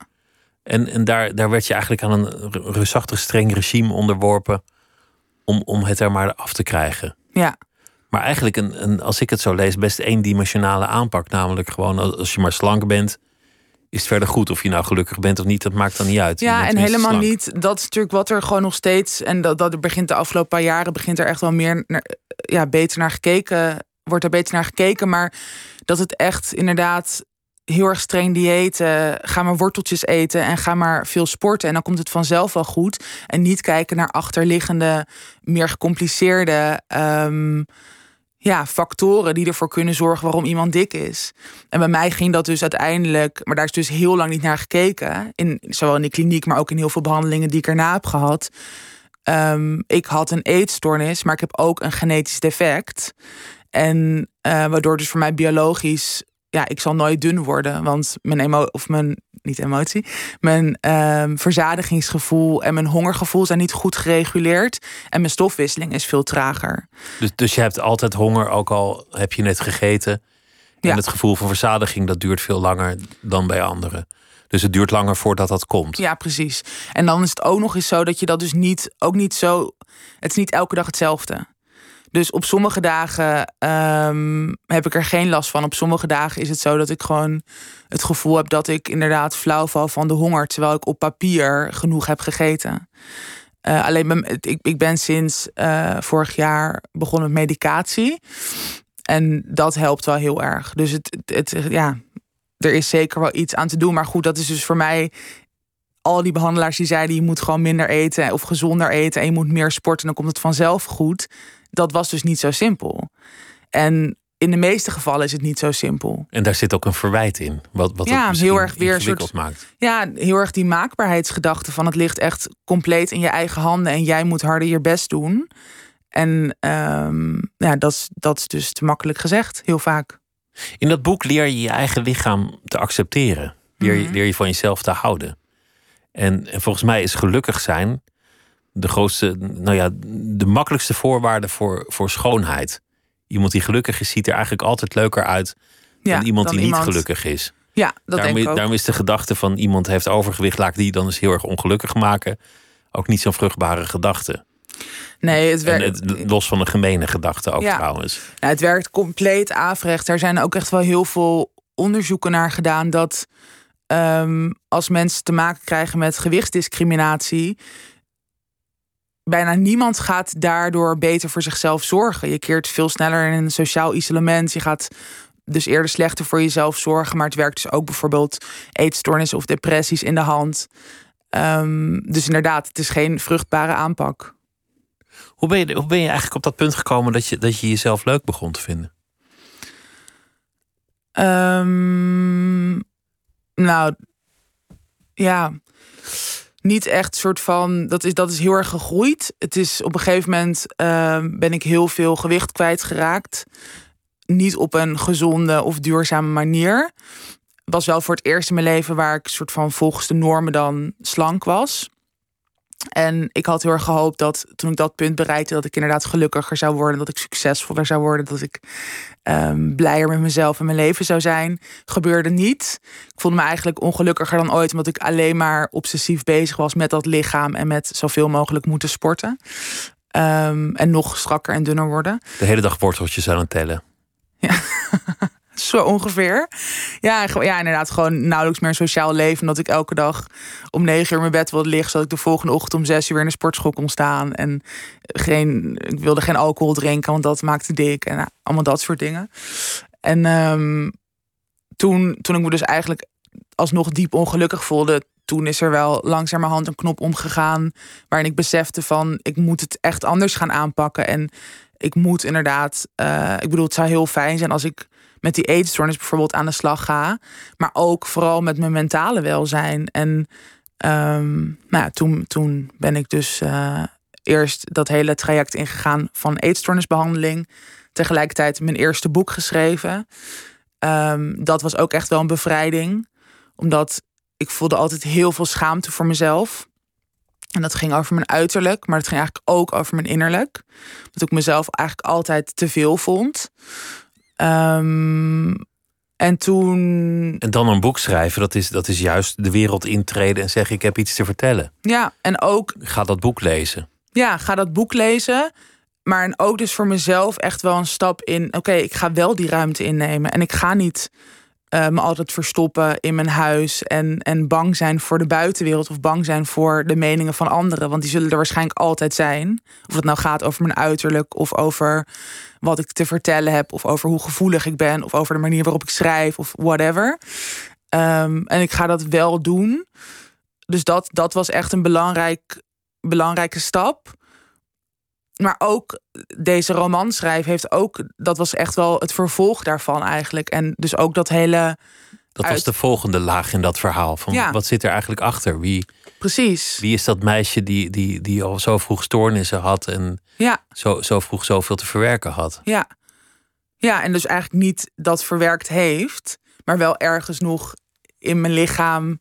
En daar werd je eigenlijk aan een reusachtig streng regime onderworpen om het er maar af te krijgen. Ja. Maar eigenlijk, als ik het zo lees, best eendimensionale aanpak. Namelijk gewoon, als je maar slank bent, is het verder goed. Of je nou gelukkig bent of niet, dat maakt dan niet uit. Ja, en helemaal slank. Niet. Dat is natuurlijk wat er gewoon nog steeds... en dat begint de afgelopen paar jaren, begint er echt wel meer beter naar gekeken. Wordt er beter naar gekeken, maar dat het echt inderdaad... heel erg streng diëten, ga maar worteltjes eten en ga maar veel sporten. En dan komt het vanzelf wel goed. En niet kijken naar achterliggende, meer gecompliceerde factoren die ervoor kunnen zorgen waarom iemand dik is. En bij mij ging dat dus uiteindelijk, maar daar is dus heel lang niet naar gekeken. Zowel in de kliniek, maar ook in heel veel behandelingen die ik erna heb gehad. Ik had een eetstoornis, maar ik heb ook een genetisch defect. En waardoor dus voor mij biologisch... ik zal nooit dun worden, want mijn verzadigingsgevoel en mijn hongergevoel zijn niet goed gereguleerd. En mijn stofwisseling is veel trager. Dus je hebt altijd honger, ook al heb je net gegeten. En het gevoel van verzadiging, dat duurt veel langer dan bij anderen. Dus het duurt langer voordat dat komt. Ja, precies. En dan is het ook nog eens zo dat je dat dus niet zo... Het is niet elke dag hetzelfde. Dus op sommige dagen heb ik er geen last van. Op sommige dagen is het zo dat ik gewoon het gevoel heb... dat ik inderdaad flauw val van de honger... terwijl ik op papier genoeg heb gegeten. Ik ben sinds vorig jaar begonnen met medicatie. En dat helpt wel heel erg. Dus er is zeker wel iets aan te doen. Maar goed, dat is dus voor mij... Al die behandelaars die zeiden... je moet gewoon minder eten of gezonder eten... en je moet meer sporten en dan komt het vanzelf goed... Dat was dus niet zo simpel. En in de meeste gevallen is het niet zo simpel. En daar zit ook een verwijt in. Wat het heel erg weer ingewikkeld maakt. Ja, heel erg die maakbaarheidsgedachte van het ligt echt compleet in je eigen handen... en jij moet harder je best doen. En dat is dus te makkelijk gezegd, heel vaak. In dat boek leer je je eigen lichaam te accepteren. Leer je van jezelf te houden. En volgens mij is gelukkig zijn... de makkelijkste voorwaarde voor schoonheid. Iemand die gelukkig is, ziet er eigenlijk altijd leuker uit... dan iemand die niet gelukkig is. Ja, dat denk ik ook. Daarom is de gedachte van iemand heeft overgewicht... laat die dan eens heel erg ongelukkig maken... ook niet zo'n vruchtbare gedachte. Nee, het werkt... Los van een gemene gedachte ook trouwens. Nou, het werkt compleet averechts. Er zijn ook echt wel heel veel onderzoeken naar gedaan... dat als mensen te maken krijgen met gewichtsdiscriminatie... bijna niemand gaat daardoor beter voor zichzelf zorgen. Je keert veel sneller in een sociaal isolement. Je gaat dus eerder slechter voor jezelf zorgen. Maar het werkt dus ook bijvoorbeeld eetstoornissen of depressies in de hand. Dus inderdaad, het is geen vruchtbare aanpak. Hoe ben je eigenlijk op dat punt gekomen dat je jezelf leuk begon te vinden? Niet echt soort van, dat is heel erg gegroeid. Het is op een gegeven moment ben ik heel veel gewicht kwijtgeraakt. Niet op een gezonde of duurzame manier. Het was wel voor het eerst in mijn leven waar ik soort van volgens de normen dan slank was. En ik had heel erg gehoopt dat toen ik dat punt bereikte... dat ik inderdaad gelukkiger zou worden, dat ik succesvoller zou worden... dat ik blijer met mezelf en mijn leven zou zijn. Gebeurde niet. Ik voelde me eigenlijk ongelukkiger dan ooit... omdat ik alleen maar obsessief bezig was met dat lichaam... en met zoveel mogelijk moeten sporten. En nog strakker en dunner worden. De hele dag worteltjes aan het tellen. Ja, zo ongeveer. Ja, inderdaad, gewoon nauwelijks meer een sociaal leven... omdat ik elke dag om 9 uur in mijn bed wilde liggen... zodat ik de volgende ochtend om 6 uur weer in de sportschool kon staan. En ik wilde geen alcohol drinken, want dat maakte dik. En allemaal dat soort dingen. En toen ik me dus eigenlijk alsnog diep ongelukkig voelde... toen is er wel langzamerhand een knop omgegaan... waarin ik besefte van, ik moet het echt anders gaan aanpakken. En ik moet inderdaad... het zou heel fijn zijn als ik... met die eetstoornis bijvoorbeeld aan de slag ga. Maar ook vooral met mijn mentale welzijn. En Toen ben ik dus eerst dat hele traject ingegaan van eetstoornisbehandeling. Tegelijkertijd mijn eerste boek geschreven. Dat was ook echt wel een bevrijding. Omdat ik voelde altijd heel veel schaamte voor mezelf. En dat ging over mijn uiterlijk, maar het ging eigenlijk ook over mijn innerlijk. Dat ik mezelf eigenlijk altijd te veel vond. En toen... En dan een boek schrijven, dat is juist de wereld intreden en zeggen ik heb iets te vertellen. Ja, en ook... Ga dat boek lezen. Ja, ga dat boek lezen. Maar en ook dus voor mezelf echt wel een stap in... Oké, ik ga wel die ruimte innemen. En ik ga niet me altijd verstoppen in mijn huis... En bang zijn voor de buitenwereld... of bang zijn voor de meningen van anderen. Want die zullen er waarschijnlijk altijd zijn. Of het nou gaat over mijn uiterlijk... of over wat ik te vertellen heb... of over hoe gevoelig ik ben... of over de manier waarop ik schrijf of whatever. En ik ga dat wel doen. Dus dat was echt een belangrijke stap... Maar ook deze roman schrijven heeft ook... dat was echt wel het vervolg daarvan eigenlijk. En dus ook dat hele... Dat was de volgende laag in dat verhaal. Van ja. Wat zit er eigenlijk achter? Precies. Wie is dat meisje die al zo vroeg stoornissen had... en ja. zo vroeg zoveel te verwerken had? Ja. Ja, en dus eigenlijk niet dat verwerkt heeft... maar wel ergens nog in mijn lichaam...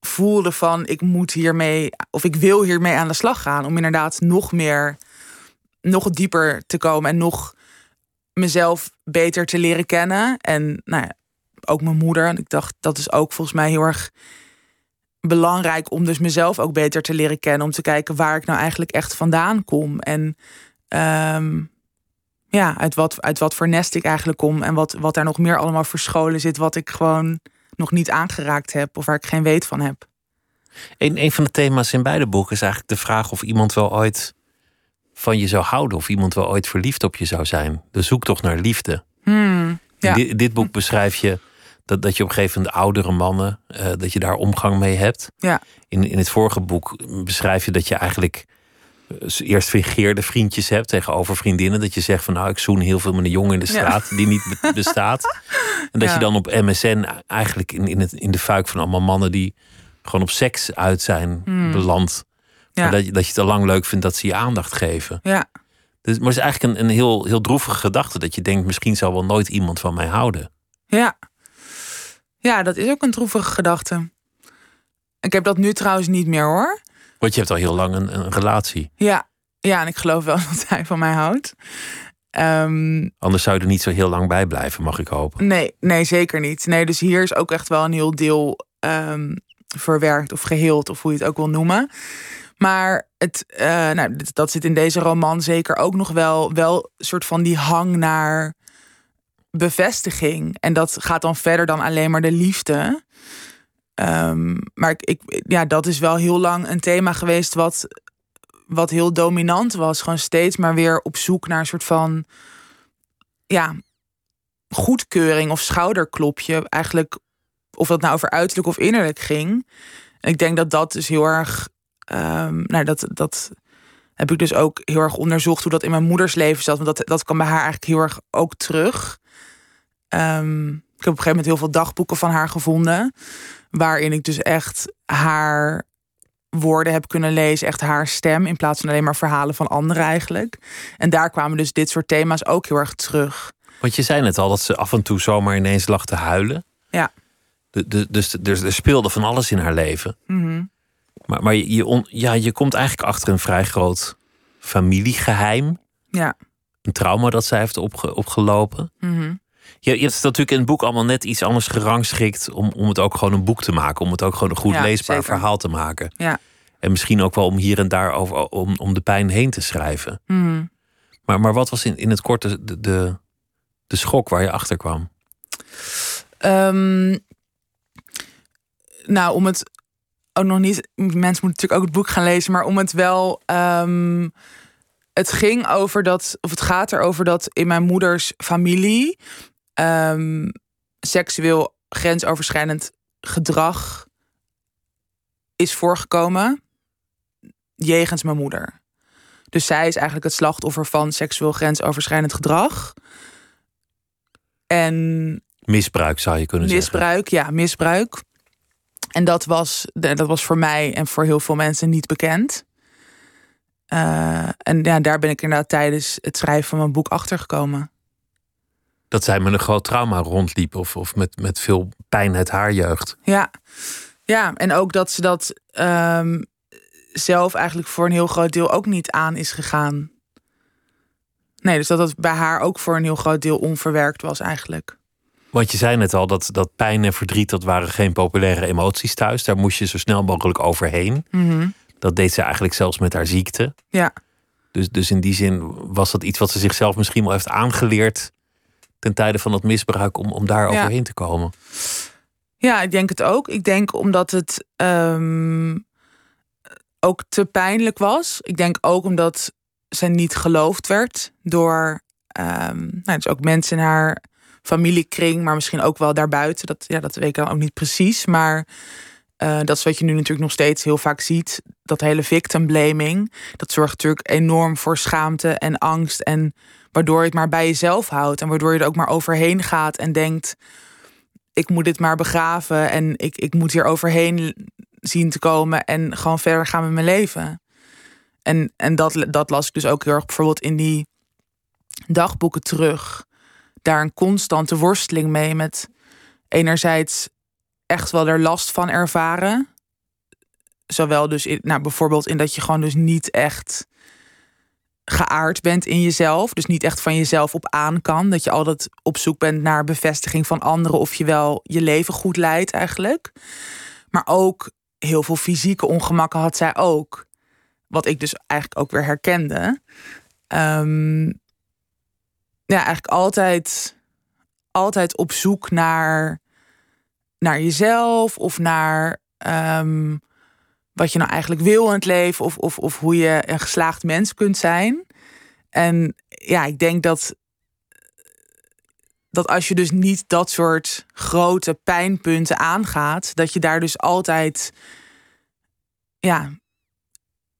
voelde van ik moet hiermee... of ik wil hiermee aan de slag gaan... om inderdaad nog meer... nog dieper te komen en nog mezelf beter te leren kennen. En nou ja, ook mijn moeder. En ik dacht, dat is ook volgens mij heel erg belangrijk... om dus mezelf ook beter te leren kennen. Om te kijken waar ik nou eigenlijk echt vandaan kom. En uit wat voor nest ik eigenlijk kom. En wat daar nog meer allemaal verscholen zit... wat ik gewoon nog niet aangeraakt heb of waar ik geen weet van heb. Een van de thema's in beide boeken is eigenlijk de vraag... of iemand wel ooit... van je zou houden of iemand wel ooit verliefd op je zou zijn. De zoektocht naar liefde. Ja. In dit boek beschrijf je dat je op een gegeven moment oudere mannen... dat je daar omgang mee hebt. Ja. In het vorige boek beschrijf je dat je eigenlijk... eerst fingeerde vriendjes hebt tegenover vriendinnen. Dat je zegt van nou, ik zoen heel veel met een jongen in de straat... die niet bestaat. En dat je dan op MSN eigenlijk in de fuik van allemaal mannen... die gewoon op seks uit zijn beland... Ja. Dat je het al lang leuk vindt dat ze je aandacht geven. Ja. Dus, maar het is eigenlijk een heel, heel droevige gedachte... dat je denkt, misschien zal wel nooit iemand van mij houden. Ja, dat is ook een droevige gedachte. Ik heb dat nu trouwens niet meer, hoor. Want je hebt al heel lang een relatie. Ja, en ik geloof wel dat hij van mij houdt. Anders zou je er niet zo heel lang bij blijven, mag ik hopen. Nee, zeker niet. Nee, dus hier is ook echt wel een heel deel verwerkt of geheeld... of hoe je het ook wil noemen... Maar dat zit in deze roman zeker ook nog wel soort van die hang naar bevestiging. En dat gaat dan verder dan alleen maar de liefde. Maar dat is wel heel lang een thema geweest wat heel dominant was. Gewoon steeds maar weer op zoek naar een soort van goedkeuring of schouderklopje. Eigenlijk of dat nou over uiterlijk of innerlijk ging. En ik denk dat is heel erg... dat heb ik dus ook heel erg onderzocht... hoe dat in mijn moeders leven zat. Want dat kwam bij haar eigenlijk heel erg ook terug. Ik heb op een gegeven moment heel veel dagboeken van haar gevonden... waarin ik dus echt haar woorden heb kunnen lezen. Echt haar stem, in plaats van alleen maar verhalen van anderen eigenlijk. En daar kwamen dus dit soort thema's ook heel erg terug. Want je zei net al dat ze af en toe zomaar ineens lag te huilen. Ja. Dus er speelde van alles in haar leven. Mm-hmm. Maar je komt eigenlijk achter een vrij groot familiegeheim. Ja. Een trauma dat zij heeft opgelopen. Mm-hmm. Je hebt het natuurlijk in het boek allemaal net iets anders gerangschikt... om het ook gewoon een boek te maken. Om het ook gewoon een goed leesbaar verhaal te maken. Ja. En misschien ook wel om hier en daar over, om de pijn heen te schrijven. Mm-hmm. Maar wat was in het kort de schok waar je achter kwam? Om het... ook nog niet, mensen moeten natuurlijk ook het boek gaan lezen, maar om het wel... het gaat erover dat in mijn moeders familie... seksueel grensoverschrijdend gedrag is voorgekomen jegens mijn moeder. Dus zij is eigenlijk het slachtoffer van seksueel grensoverschrijdend gedrag. En misbruik zou je kunnen zeggen. Misbruik, ja, misbruik. En dat was voor mij en voor heel veel mensen niet bekend. En ja, daar ben ik inderdaad tijdens het schrijven van mijn boek achtergekomen. Dat zij met een groot trauma rondliep of met veel pijn uit haar jeugd. Ja, en ook dat ze dat zelf eigenlijk voor een heel groot deel ook niet aan is gegaan. Nee, dus dat bij haar ook voor een heel groot deel onverwerkt was eigenlijk. Want je zei net al, dat pijn en verdriet, dat waren geen populaire emoties thuis. Daar moest je zo snel mogelijk overheen. Mm-hmm. Dat deed ze eigenlijk zelfs met haar ziekte. Ja. Dus in die zin was dat iets wat ze zichzelf misschien wel heeft aangeleerd ten tijde van dat misbruik om daar overheen te komen. Ja, ik denk het ook. Ik denk omdat het ook te pijnlijk was. Ik denk ook omdat ze niet geloofd werd door dus ook mensen in haar familiekring, maar misschien ook wel daarbuiten. Dat weet ik dan ook niet precies. Maar dat is wat je nu natuurlijk nog steeds heel vaak ziet. Dat hele victim blaming. Dat zorgt natuurlijk enorm voor schaamte en angst. En waardoor je het maar bij jezelf houdt. En waardoor je er ook maar overheen gaat en denkt, ik moet dit maar begraven en ik moet hier overheen zien te komen en gewoon verder gaan met mijn leven. En dat las ik dus ook heel erg bijvoorbeeld in die dagboeken terug. Daar een constante worsteling mee met enerzijds echt wel er last van ervaren. Zowel dus bijvoorbeeld in dat je gewoon dus niet echt geaard bent in jezelf, dus niet echt van jezelf op aan kan. Dat je altijd op zoek bent naar bevestiging van anderen of je wel je leven goed leidt eigenlijk. Maar ook heel veel fysieke ongemakken had zij ook. Wat ik dus eigenlijk ook weer herkende. Eigenlijk altijd op zoek naar jezelf of naar wat je nou eigenlijk wil in het leven of hoe je een geslaagd mens kunt zijn. En ja, ik denk dat als je dus niet dat soort grote pijnpunten aangaat, dat je daar dus altijd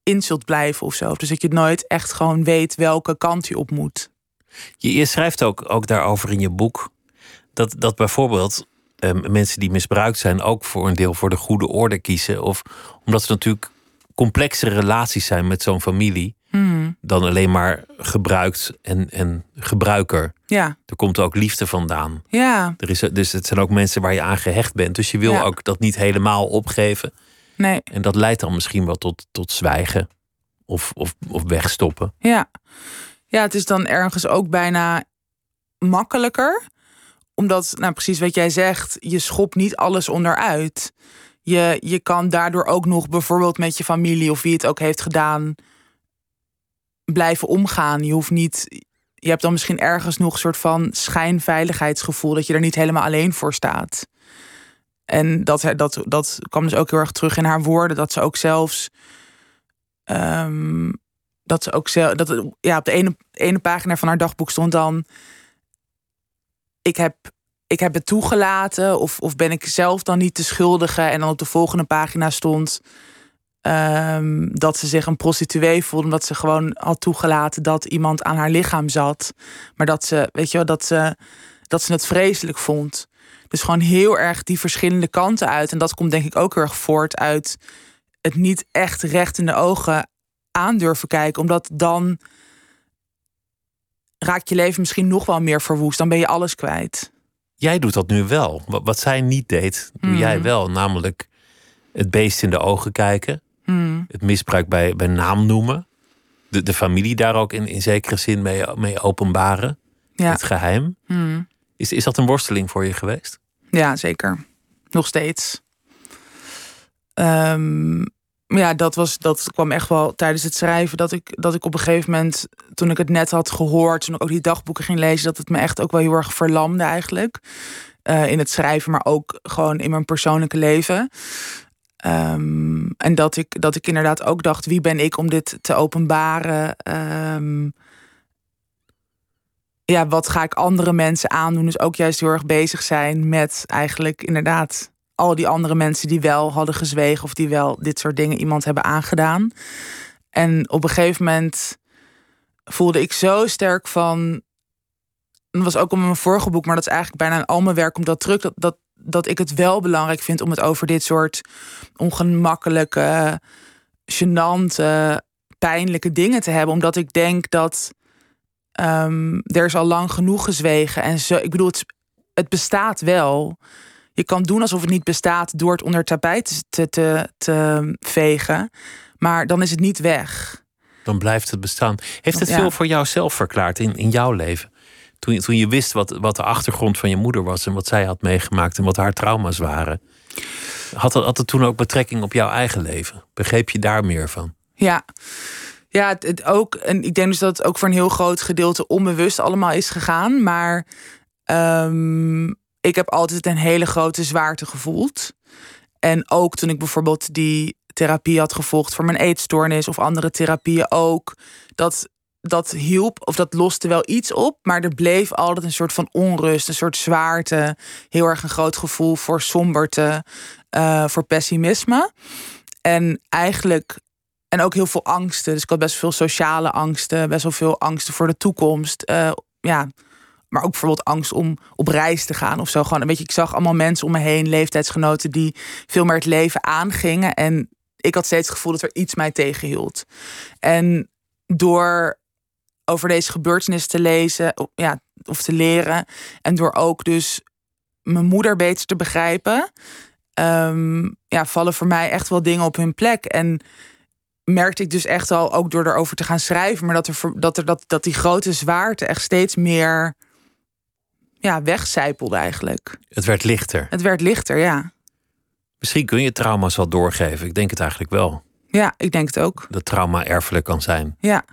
in zult blijven of zo. Dus dat je nooit echt gewoon weet welke kant je op moet. Je schrijft ook daarover in je boek dat bijvoorbeeld mensen die misbruikt zijn ook voor een deel voor de goede orde kiezen. Of omdat ze natuurlijk complexere relaties zijn met zo'n familie dan alleen maar gebruikt en gebruiker. Ja. Er komt ook liefde vandaan. Ja. Dus het zijn ook mensen waar je aan gehecht bent. Dus je wil ook dat niet helemaal opgeven. Nee. En dat leidt dan misschien wel tot zwijgen of wegstoppen. Ja, het is dan ergens ook bijna makkelijker. Omdat, precies wat jij zegt, je schopt niet alles onderuit. Je kan daardoor ook nog bijvoorbeeld met je familie of wie het ook heeft gedaan blijven omgaan. Je hebt dan misschien ergens nog een soort van schijnveiligheidsgevoel dat je er niet helemaal alleen voor staat. En dat kwam dus ook heel erg terug in haar woorden. Dat ze ook zelfs op de ene pagina van haar dagboek stond dan: Ik heb het toegelaten of ben ik zelf dan niet de schuldige? En dan op de volgende pagina stond dat ze zich een prostituee voelde omdat ze gewoon had toegelaten dat iemand aan haar lichaam zat. Maar dat ze, dat ze het vreselijk vond. Dus gewoon heel erg die verschillende kanten uit. En dat komt denk ik ook heel erg voort uit het niet echt recht in de ogen aandurven kijken. Omdat dan raakt je leven misschien nog wel meer verwoest. Dan ben je alles kwijt. Jij doet dat nu wel. Wat zij niet deed, doe jij wel. Namelijk het beest in de ogen kijken. Het misbruik bij naam noemen. De familie daar ook in zekere zin mee openbaren. Ja. Het geheim. Is dat een worsteling voor je geweest? Ja, zeker. Nog steeds. Dat kwam echt wel tijdens het schrijven. Dat ik op een gegeven moment, toen ik het net had gehoord, toen ik ook die dagboeken ging lezen, dat het me echt ook wel heel erg verlamde eigenlijk. In het schrijven, maar ook gewoon in mijn persoonlijke leven. En dat ik inderdaad ook dacht, wie ben ik om dit te openbaren? Wat ga ik andere mensen aandoen? Dus ook juist heel erg bezig zijn met eigenlijk inderdaad al die andere mensen die wel hadden gezwegen of die wel dit soort dingen iemand hebben aangedaan. En op een gegeven moment voelde ik zo sterk van, dat was ook in mijn vorige boek, maar dat is eigenlijk bijna al mijn werk om dat terug, dat, dat, dat ik het wel belangrijk vind om het over dit soort ongemakkelijke, gênante, pijnlijke dingen te hebben. Omdat ik denk dat er is al lang genoeg gezwegen. En zo, ik bedoel, het bestaat wel. Je kan doen alsof het niet bestaat door het onder het tapijt te vegen. Maar dan is het niet weg. Dan blijft het bestaan. Heeft het veel voor jou zelf verklaard in jouw leven? Toen je wist wat de achtergrond van je moeder was en wat zij had meegemaakt en wat haar trauma's waren. Had het toen ook betrekking op jouw eigen leven? Begreep je daar meer van? Ja, het ook. En ik denk dus dat het ook voor een heel groot gedeelte onbewust allemaal is gegaan. Maar ik heb altijd een hele grote zwaarte gevoeld. En ook toen ik bijvoorbeeld die therapie had gevolgd voor mijn eetstoornis of andere therapieën ook. Dat hielp of dat loste wel iets op, maar er bleef altijd een soort van onrust, een soort zwaarte, heel erg een groot gevoel voor somberte, voor pessimisme. En eigenlijk, en ook heel veel angsten. Dus ik had best veel sociale angsten, best wel veel angsten voor de toekomst. Maar ook bijvoorbeeld angst om op reis te gaan of zo. Gewoon een beetje, ik zag allemaal mensen om me heen, leeftijdsgenoten die veel meer het leven aangingen. En ik had steeds het gevoel dat er iets mij tegenhield. En door over deze gebeurtenis te lezen of te leren. En door ook dus mijn moeder beter te begrijpen. Vallen voor mij echt wel dingen op hun plek. En merkte ik dus echt al, ook door erover te gaan schrijven, maar dat die grote zwaarte echt steeds meer wegcijpelde eigenlijk. Het werd lichter. Ja. Misschien kun je trauma's wel doorgeven. Ik denk het eigenlijk wel. Ja, ik denk het ook. Dat trauma erfelijk kan zijn. Ja.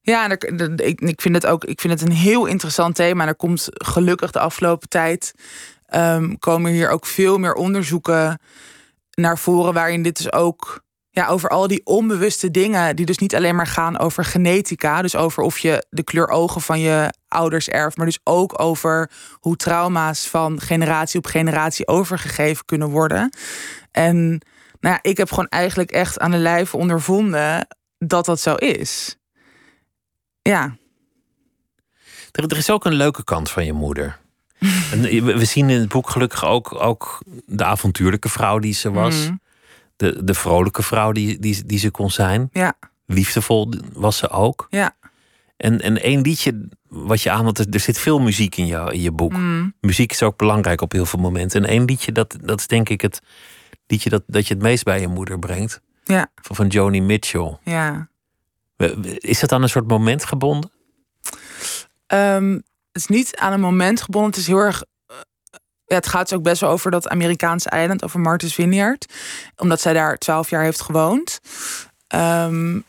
Ja, en ik vind het een heel interessant thema. En er komt gelukkig de afgelopen tijd komen hier ook veel meer onderzoeken naar voren, waarin dit dus ook over al die onbewuste dingen die dus niet alleen maar gaan over genetica, dus over of je de kleur ogen van je ouders erft, maar dus ook over hoe trauma's van generatie op generatie overgegeven kunnen worden. En ik heb gewoon eigenlijk echt aan de lijve ondervonden dat zo is. Ja. Er is ook een leuke kant van je moeder. We zien in het boek gelukkig ook de avontuurlijke vrouw die ze was. Mm. De vrolijke vrouw die ze kon zijn. Ja. Liefdevol was ze ook. Ja. En één liedje wat je aan had, er zit veel muziek in je boek. Mm. Muziek is ook belangrijk op heel veel momenten. En één liedje, dat is denk ik het liedje dat je het meest bij je moeder brengt. Ja. Van Joni Mitchell. Ja. Is dat aan een soort moment gebonden? Het is niet aan een moment gebonden. Het is heel erg. Het gaat dus ook best wel over dat Amerikaanse eiland, over Martha's Vineyard. Omdat zij daar 12 jaar heeft gewoond.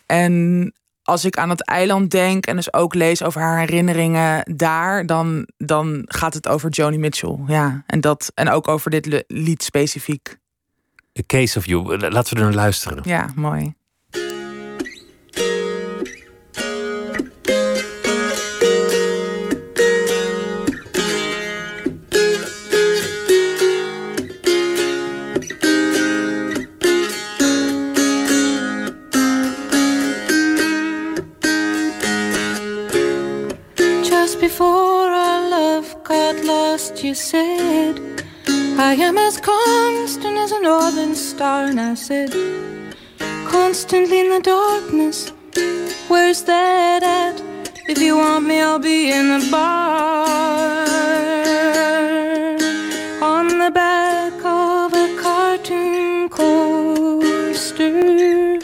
En als ik aan dat eiland denk en dus ook lees over haar herinneringen daar, dan gaat het over Joni Mitchell. Ja. En ook over dit lied specifiek. A Case of You. Laten we er naar luisteren. Ja, mooi. Before our love got lost, you said, I am as constant as a northern star. And I said, constantly in the darkness, where's that at? If you want me, I'll be in the bar, on the back of a cartoon coaster, in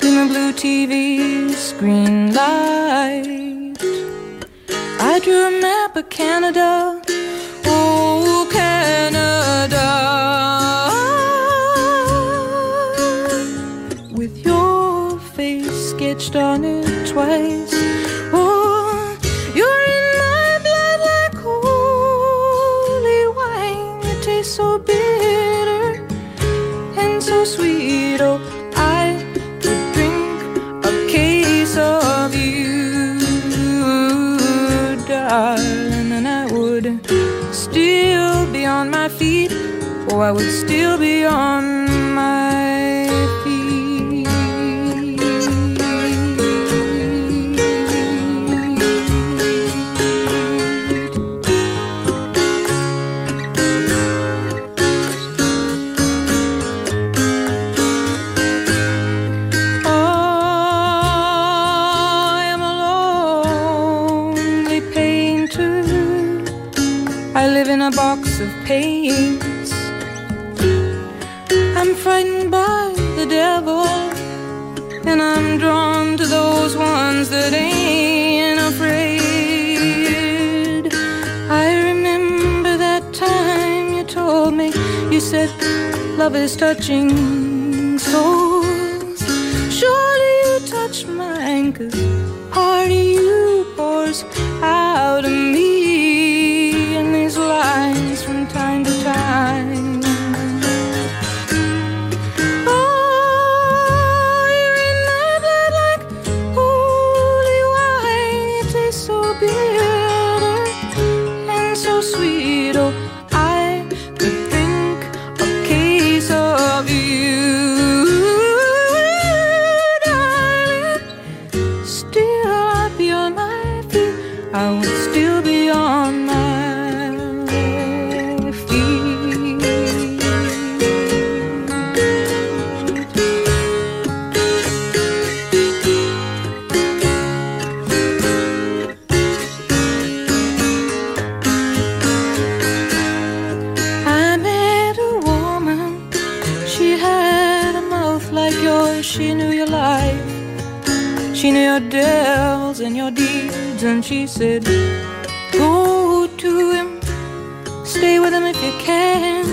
the blue TV screen light. I drew a map of Canada, oh Canada, with your face sketched on it twice. Oh, you're in my blood like holy wine. It tastes so bitter and so sweet. Oh, I could drink a case of you, darling, and I would still be on my feet. Oh, I would still be on my feet. live in a box of pains. I'm frightened by the devil, and I'm drawn to those ones that ain't afraid. I remember that time you told me, you said love is touching souls. Surely you touch my anchor, part of you pours out of me in these lines from time to time. Oh, you're in my blood like holy wine. You taste so bitter and so sweet. Oh, I could think a case of you. Darling, still I'd be on my feet. I would still be on my feet. I met a woman, she had a mouth like yours. She knew your life, she knew your devils and your deeds. And she said, go to him, stay with him if you can,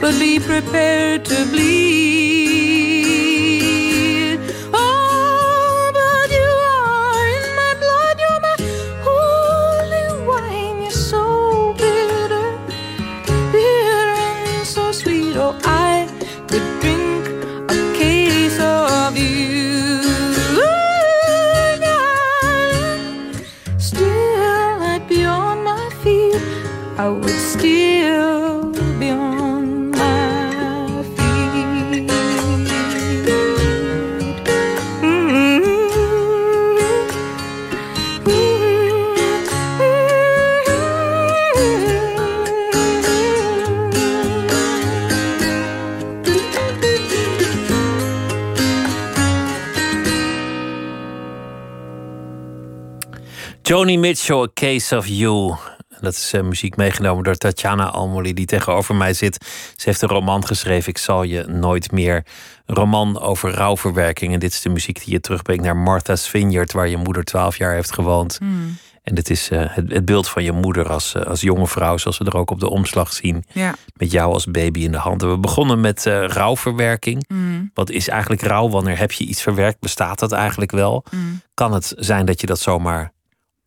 but be prepared to bleed. Oh, but you are in my blood, you're my holy wine. You're so bitter, bitter and so sweet. Oh, I could drink a case of you. Ooh, darling, still I'd be on my feet. I would still be on my feet. Mm-hmm. Joni Mitchell, A Case of You. Dat is muziek meegenomen door Tatjana Almuli, die tegenover mij zit. Ze heeft een roman geschreven, Ik zal je nooit meer. Een roman over rouwverwerking. En dit is de muziek die je terugbrengt naar Martha's Vineyard, waar je moeder 12 jaar heeft gewoond. Mm. En dit is het beeld van je moeder als jonge vrouw, zoals we er ook op de omslag zien. Ja. Met jou als baby in de hand. En we begonnen met rouwverwerking. Mm. Wat is eigenlijk rouw? Wanneer heb je iets verwerkt? Bestaat dat eigenlijk wel? Mm. Kan het zijn dat je dat zomaar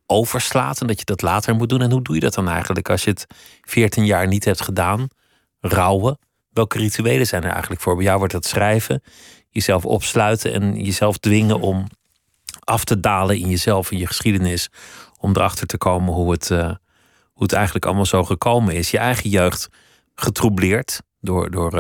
overslaat en dat je dat later moet doen? En hoe doe je dat dan eigenlijk als je het 14 jaar niet hebt gedaan? Rouwen. Welke rituelen zijn er eigenlijk voor? Bij jou wordt dat schrijven, jezelf opsluiten en jezelf dwingen om af te dalen in jezelf, in je geschiedenis, om erachter te komen hoe het eigenlijk allemaal zo gekomen is. Je eigen jeugd getroubleerd door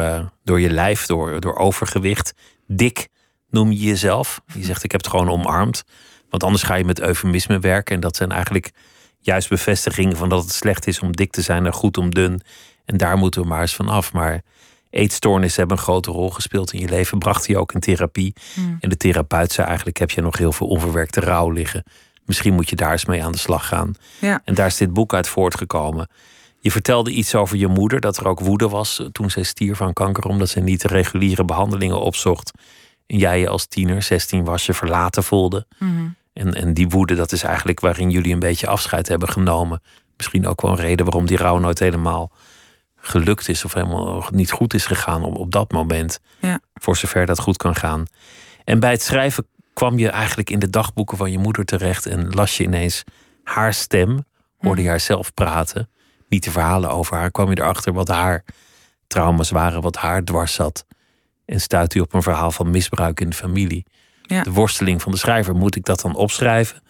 je lijf, door overgewicht. Dik noem je jezelf. Je zegt, ik heb het gewoon omarmd. Want anders ga je met eufemismen werken. En dat zijn eigenlijk juist bevestigingen van dat het slecht is om dik te zijn en goed om dun. En daar moeten we maar eens van af. Maar eetstoornissen hebben een grote rol gespeeld in je leven. Bracht je ook in therapie. Mm. En de therapeut zei eigenlijk, heb je nog heel veel onverwerkte rouw liggen. Misschien moet je daar eens mee aan de slag gaan. Ja. En daar is dit boek uit voortgekomen. Je vertelde iets over je moeder. Dat er ook woede was toen zij stierf aan kanker. Omdat ze niet de reguliere behandelingen opzocht. En jij je als tiener, 16 was, je verlaten voelde. Mm-hmm. En die woede, dat is eigenlijk waarin jullie een beetje afscheid hebben genomen. Misschien ook wel een reden waarom die rouw nooit helemaal gelukt is. Of helemaal niet goed is gegaan op dat moment. Ja. Voor zover dat goed kan gaan. En bij het schrijven kwam je eigenlijk in de dagboeken van je moeder terecht. En las je ineens haar stem. Hoorde je haar zelf praten. Niet de verhalen over haar. Kwam je erachter wat haar trauma's waren. Wat haar dwars zat. En stuit u op een verhaal van misbruik in de familie. Ja. De worsteling van de schrijver. Moet ik dat dan opschrijven?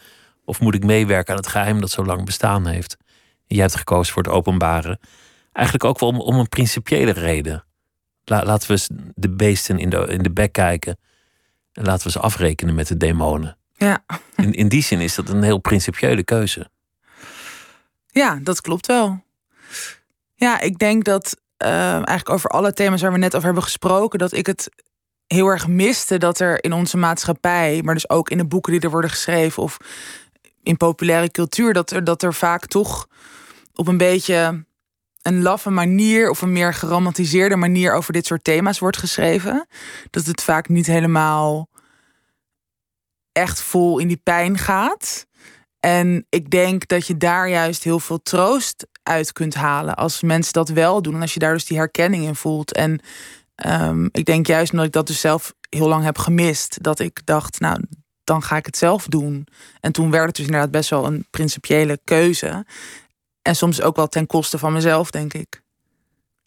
Of moet ik meewerken aan het geheim dat zo lang bestaan heeft? En jij hebt gekozen voor het openbaren. Eigenlijk ook wel om een principiële reden. Laten we eens de beesten in de bek kijken. En laten we eens afrekenen met de demonen. Ja. In die zin is dat een heel principiële keuze. Ja, dat klopt wel. Ja, ik denk dat eigenlijk over alle thema's waar we net over hebben gesproken, dat ik het heel erg miste dat er in onze maatschappij, maar dus ook in de boeken die er worden geschreven of in populaire cultuur, dat er vaak toch op een beetje een laffe manier of een meer geromantiseerde manier over dit soort thema's wordt geschreven. Dat het vaak niet helemaal echt vol in die pijn gaat. En ik denk dat je daar juist heel veel troost uit kunt halen als mensen dat wel doen. En als je daar dus die herkenning in voelt. En ik denk juist omdat ik dat dus zelf heel lang heb gemist, dat ik dacht, nou, dan ga ik het zelf doen. En toen werd het dus inderdaad best wel een principiële keuze. En soms ook wel ten koste van mezelf, denk ik.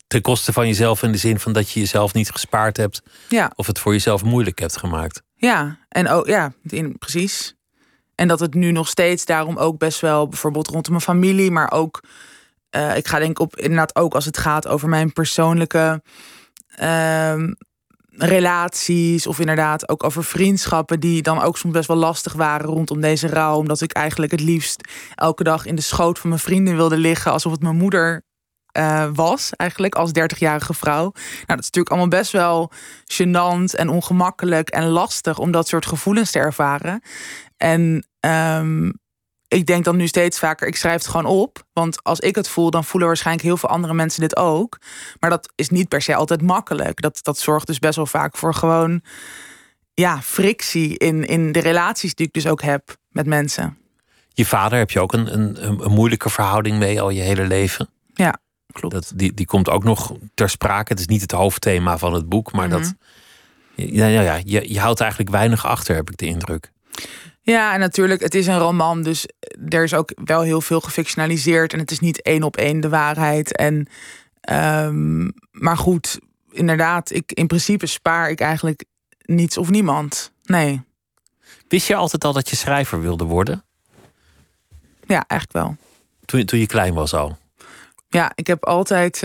Ten koste van jezelf in de zin van dat je jezelf niet gespaard hebt. Ja. Of het voor jezelf moeilijk hebt gemaakt. Ja, en ook, ja, precies. En dat het nu nog steeds daarom ook best wel, bijvoorbeeld rondom mijn familie, maar ook, ik ga denk ik op, inderdaad ook als het gaat over mijn persoonlijke relaties of inderdaad ook over vriendschappen die dan ook soms best wel lastig waren rondom deze rouw, omdat ik eigenlijk het liefst elke dag in de schoot van mijn vrienden wilde liggen, alsof het mijn moeder was eigenlijk, als 30-jarige vrouw. Nou, dat is natuurlijk allemaal best wel gênant en ongemakkelijk en lastig om dat soort gevoelens te ervaren. En ik denk dan nu steeds vaker, ik schrijf het gewoon op. Want als ik het voel, dan voelen waarschijnlijk heel veel andere mensen dit ook. Maar dat is niet per se altijd makkelijk. Dat zorgt dus best wel vaak voor gewoon, ja, frictie in de relaties die ik dus ook heb met mensen. Je vader heb je ook een moeilijke verhouding mee al je hele leven. Ja, klopt. Die komt ook nog ter sprake. Het is niet het hoofdthema van het boek, maar je houdt eigenlijk weinig achter, heb ik de indruk. Ja, en natuurlijk, het is een roman, dus er is ook wel heel veel gefictionaliseerd en het is niet 1 op 1 de waarheid. En, maar goed, inderdaad, in principe spaar ik eigenlijk niets of niemand. Nee. Wist je altijd al dat je schrijver wilde worden? Ja, eigenlijk wel. Toen je klein was al? Ja, ik heb altijd...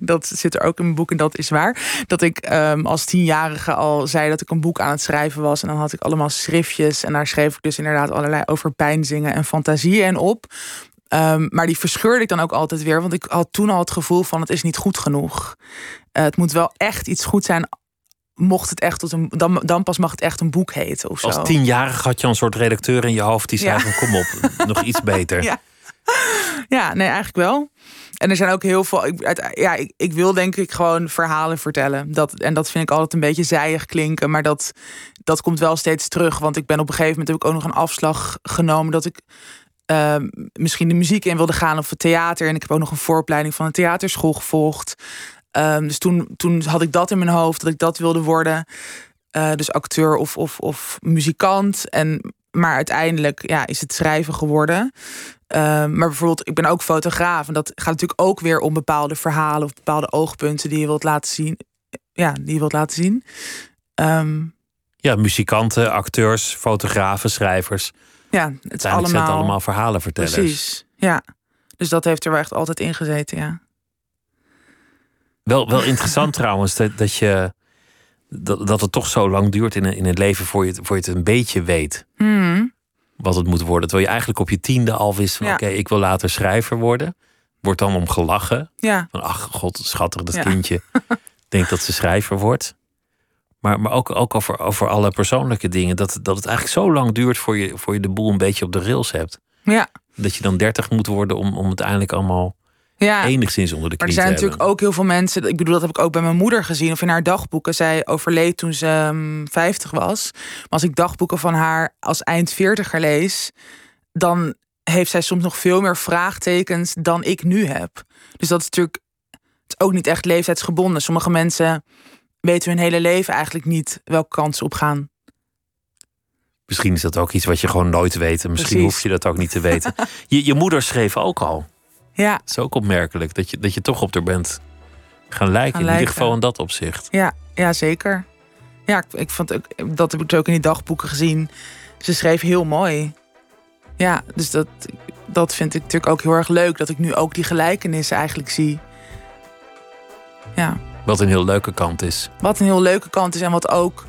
dat zit er ook in mijn boek en dat is waar. Dat ik als 10-jarige al zei dat ik een boek aan het schrijven was. En dan had ik allemaal schriftjes. En daar schreef ik dus inderdaad allerlei over pijnzingen en fantasieën op. Maar die verscheurde ik dan ook altijd weer. Want ik had toen al het gevoel van het is niet goed genoeg. Het moet wel echt iets goed zijn. Mocht het echt dan pas mag het echt een boek heten. Of zo. Als 10-jarige had je een soort redacteur in je hoofd die zei van kom op, nog iets beter. Ja. Ja, nee, eigenlijk wel. En er zijn ook heel veel... Ik wil denk ik gewoon verhalen vertellen. Dat vind ik altijd een beetje zijig klinken. Maar dat komt wel steeds terug. Want ik ben op een gegeven moment... heb ik ook nog een afslag genomen dat ik misschien de muziek in wilde gaan of het theater. En ik heb ook nog een vooropleiding van een theaterschool gevolgd. Dus toen had ik dat in mijn hoofd, dat ik dat wilde worden. Dus acteur of muzikant. Maar uiteindelijk is het schrijven geworden. Maar bijvoorbeeld, ik ben ook fotograaf. En dat gaat natuurlijk ook weer om bepaalde verhalen of bepaalde oogpunten die je wilt laten zien. Ja, die je wilt laten zien. Ja, muzikanten, acteurs, fotografen, schrijvers. Ja, het is allemaal... zijn het allemaal verhalenvertellers. Precies, ja. Dus dat heeft er wel echt altijd in gezeten, ja. Wel interessant trouwens dat je... Dat het toch zo lang duurt in het leven voor je het een beetje weet wat het moet worden. Terwijl je eigenlijk op je 10e al wist van oké, ik wil later schrijver worden. Wordt dan om gelachen. Ja. Van ach god, schattig, dat kindje denkt dat ze schrijver wordt. Maar ook over alle persoonlijke dingen. Dat het eigenlijk zo lang duurt voor je de boel een beetje op de rails hebt. Ja. Dat je dan 30 moet worden om het eindelijk allemaal... Ja, enigszins onder de knie. Maar er zijn natuurlijk ook heel veel mensen... Ik bedoel, dat heb ik ook bij mijn moeder gezien. Of in haar dagboeken. Zij overleed toen ze 50 was. Maar als ik dagboeken van haar als eind 40er lees... dan heeft zij soms nog veel meer vraagtekens dan ik nu heb. Dus dat is natuurlijk ook niet echt leeftijdsgebonden. Sommige mensen weten hun hele leven eigenlijk niet welke kant ze op gaan. Misschien is dat ook iets wat je gewoon nooit weet. En misschien hoef je dat ook niet te weten. Je moeder schreef ook al. Ja. Het is ook opmerkelijk dat je toch op haar bent gaan lijken. In ieder geval in dat opzicht. Ja, zeker. Ja, ik vond ook, dat heb ik ook in die dagboeken gezien. Ze schreef heel mooi. Ja, dus dat vind ik natuurlijk ook heel erg leuk. Dat ik nu ook die gelijkenissen eigenlijk zie. Ja. Wat een heel leuke kant is. En wat ook...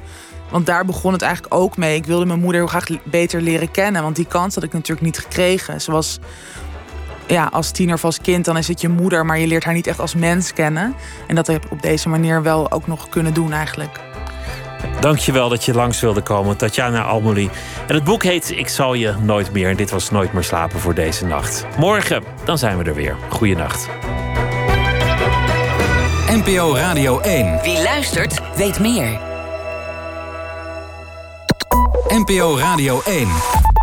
Want daar begon het eigenlijk ook mee. Ik wilde mijn moeder heel graag beter leren kennen. Want die kans had ik natuurlijk niet gekregen. Ze was... Ja, als tiener of als kind, dan is het je moeder... maar je leert haar niet echt als mens kennen. En dat heb ik op deze manier wel ook nog kunnen doen eigenlijk. Dankjewel dat je langs wilde komen, Tatjana Almuli. En het boek heet Ik zal je nooit meer. En dit was Nooit meer slapen voor deze nacht. Morgen, dan zijn we er weer. Goeienacht. NPO Radio 1. Wie luistert, weet meer. NPO Radio 1.